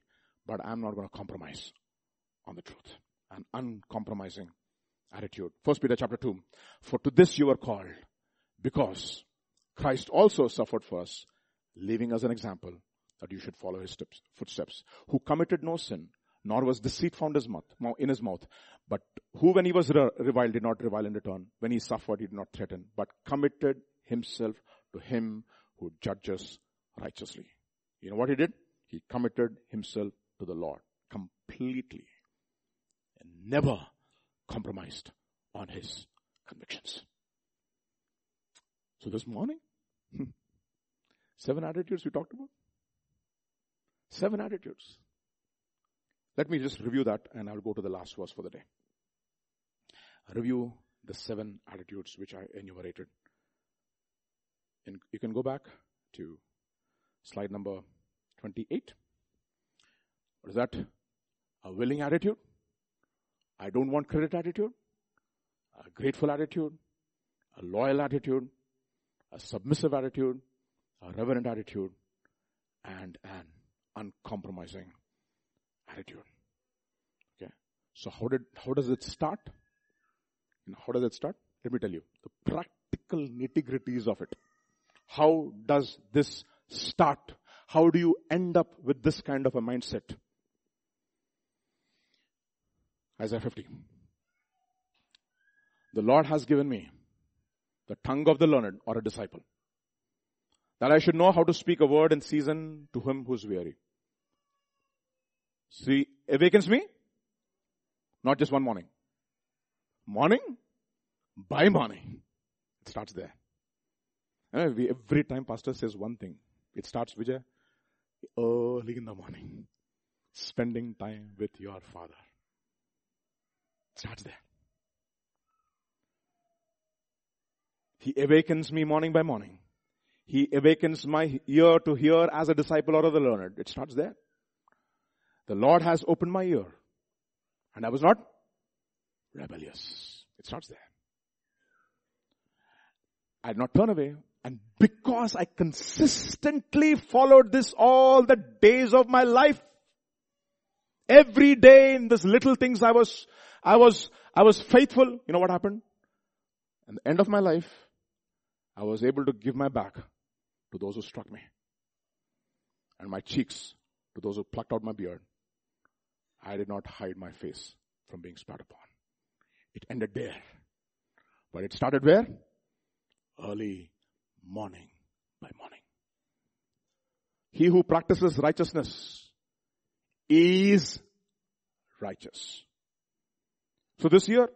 But I'm not going to compromise on the truth. An uncompromising attitude. First Peter chapter two. For to this you were called, because Christ also suffered for us, leaving us an example that you should follow his steps, footsteps, who committed no sin, nor was deceit found his mouth, in his mouth. But who, when he was re- reviled, did not revile in return. When he suffered, he did not threaten, but committed himself to him who judges righteously. You know what he did? He committed himself to the Lord completely and never compromised on his convictions. So this morning, seven attitudes we talked about. Seven attitudes. Let me just review that, and I'll go to the last verse for the day. Review the seven attitudes which I enumerated. And you can go back to slide number twenty-eight. What is that? A willing attitude. I don't want credit attitude. A grateful attitude. A loyal attitude. A submissive attitude. A reverent attitude. And an uncompromising attitude. Okay. So how did how does it start? You know, how does it start? Let me tell you the practical nitty-gritties of it. How does this start? How do you end up with this kind of a mindset? Isaiah fifty. The Lord has given me the tongue of the learned or a disciple, that I should know how to speak a word in season to him who is weary. See, awakens me, not just one morning. Morning, by morning. It starts there. And every time pastor says one thing, it starts, Vijay, early in the morning, spending time with your Father. It starts there. He awakens me morning by morning. He awakens my ear to hear as a disciple or of the learned. It starts there. The Lord has opened my ear, and I was not rebellious. It starts there. I did not turn away, and because I consistently followed this all the days of my life, every day in these little things I was, I was, I was faithful. You know what happened? At the end of my life, I was able to give my back to those who struck me, and my cheeks to those who plucked out my beard. I did not hide my face from being spat upon. It ended there. But it started where? Early morning by morning. He who practices righteousness is righteous. So this year,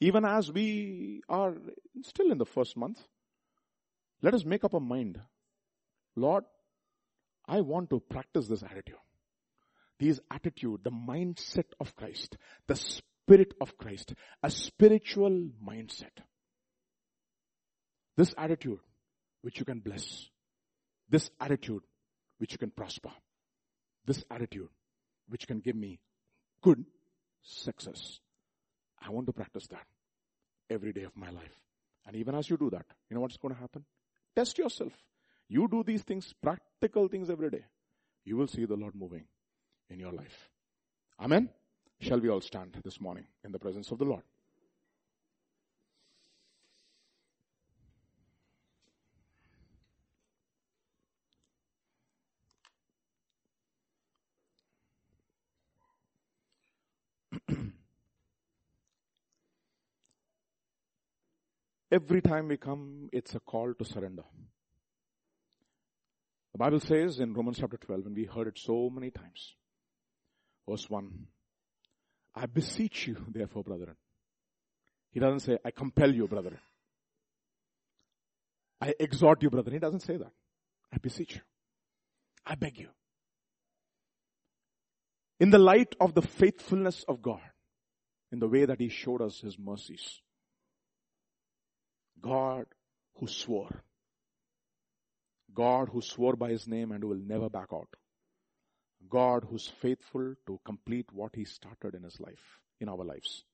even as we are still in the first month, let us make up our mind. Lord, I want to practice this attitude. This attitude, the mindset of Christ, the spirit of Christ, a spiritual mindset. This attitude which you can bless. This attitude which you can prosper. This attitude which can give me good success. I want to practice that every day of my life. And even as you do that, you know what's going to happen? Test yourself. You do these things, practical things every day. You will see the Lord moving in your life. Amen. Shall we all stand this morning in the presence of the Lord? Every time we come, it's a call to surrender. The Bible says in Romans chapter twelve, and we heard it so many times, verse one, I beseech you, therefore, brethren. He doesn't say, I compel you, brethren. I exhort you, brethren. He doesn't say that. I beseech you. I beg you. In the light of the faithfulness of God, in the way that He showed us His mercies, God who swore, God who swore by His name and who will never back out, God who's faithful to complete what He started in His life, in our lives,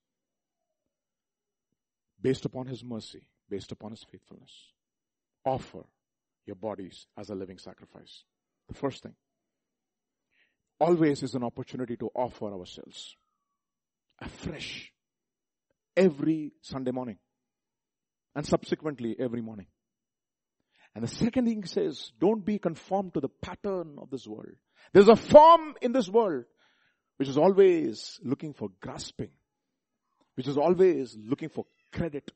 based upon His mercy, based upon His faithfulness, offer your bodies as a living sacrifice. The first thing, always is an opportunity to offer ourselves afresh every Sunday morning and subsequently every morning. And the second thing says, don't be conformed to the pattern of this world. There's a form in this world which is always looking for grasping, which is always looking for credit,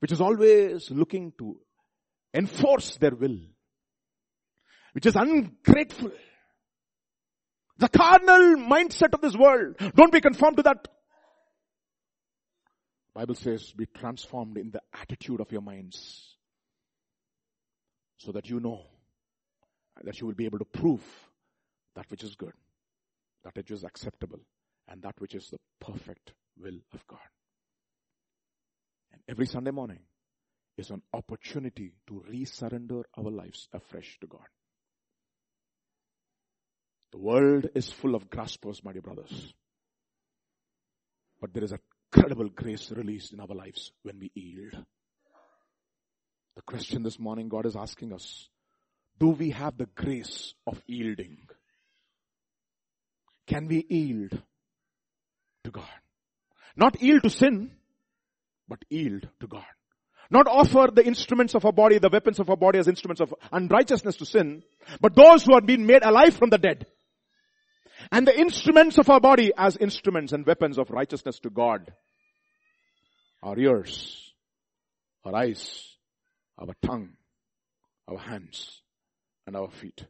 which is always looking to enforce their will, which is ungrateful. The carnal mindset of this world. Don't be conformed to that. Bible says, be transformed in the attitude of your minds so that you know that you will be able to prove that which is good, that which is acceptable, and that which is the perfect will of God. And every Sunday morning is an opportunity to resurrender our lives afresh to God. The world is full of graspers, my dear brothers. But there is a credible grace released in our lives when we yield. The question this morning God is asking us, do we have the grace of yielding? Can we yield to God? Not yield to sin, but yield to God. Not offer the instruments of our body, the weapons of our body as instruments of unrighteousness to sin, but those who have been made alive from the dead. And the instruments of our body as instruments and weapons of righteousness to God. Our ears, our eyes, our tongue, our hands, and our feet.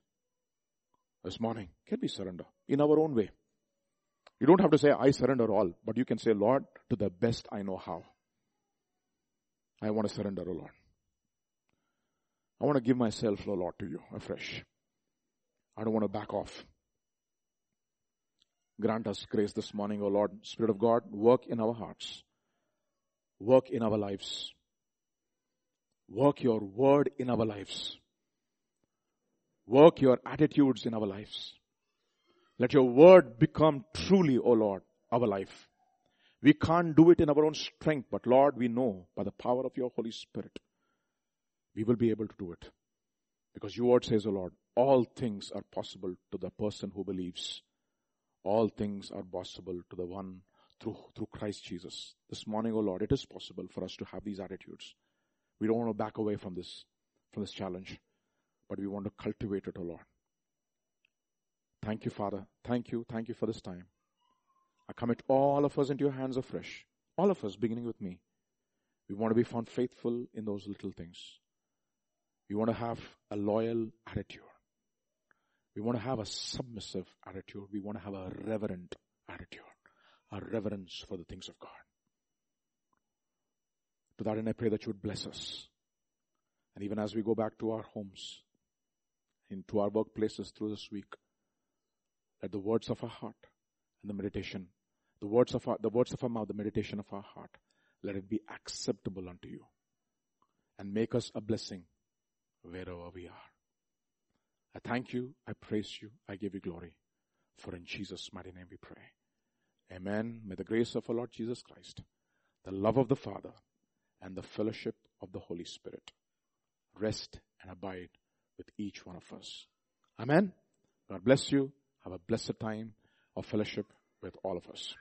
This morning, can we surrender in our own way? You don't have to say, I surrender all, but you can say, Lord, to the best I know how. I want to surrender, O Lord. I want to give myself, O Lord, to you afresh. I don't want to back off. Grant us grace this morning, O Lord. Spirit of God, work in our hearts. Work in our lives. Work your word in our lives. Work your attitudes in our lives. Let your word become truly, O Lord, our life. We can't do it in our own strength, but Lord, we know by the power of your Holy Spirit, we will be able to do it. Because your word says, O Lord, all things are possible to the person who believes. All things are possible to the one through, through Christ Jesus. This morning, O Lord, it is possible for us to have these attitudes. We don't want to back away from this, from this challenge, but we want to cultivate it, O Lord. Thank you, Father. Thank you. Thank you for this time. I commit all of us into your hands afresh. All of us, beginning with me. We want to be found faithful in those little things. We want to have a loyal attitude. We want to have a submissive attitude. We want to have a reverent attitude. A reverence for the things of God. To that end, I pray that you would bless us. And even as we go back to our homes, into our workplaces through this week, let the words of our heart and the meditation, the words of our, the words of our mouth, the meditation of our heart, let it be acceptable unto you. And make us a blessing wherever we are. I thank you, I praise you, I give you glory. For in Jesus' mighty name we pray. Amen. May the grace of our Lord Jesus Christ, the love of the Father, and the fellowship of the Holy Spirit rest and abide with each one of us. Amen. God bless you. Have a blessed time of fellowship with all of us.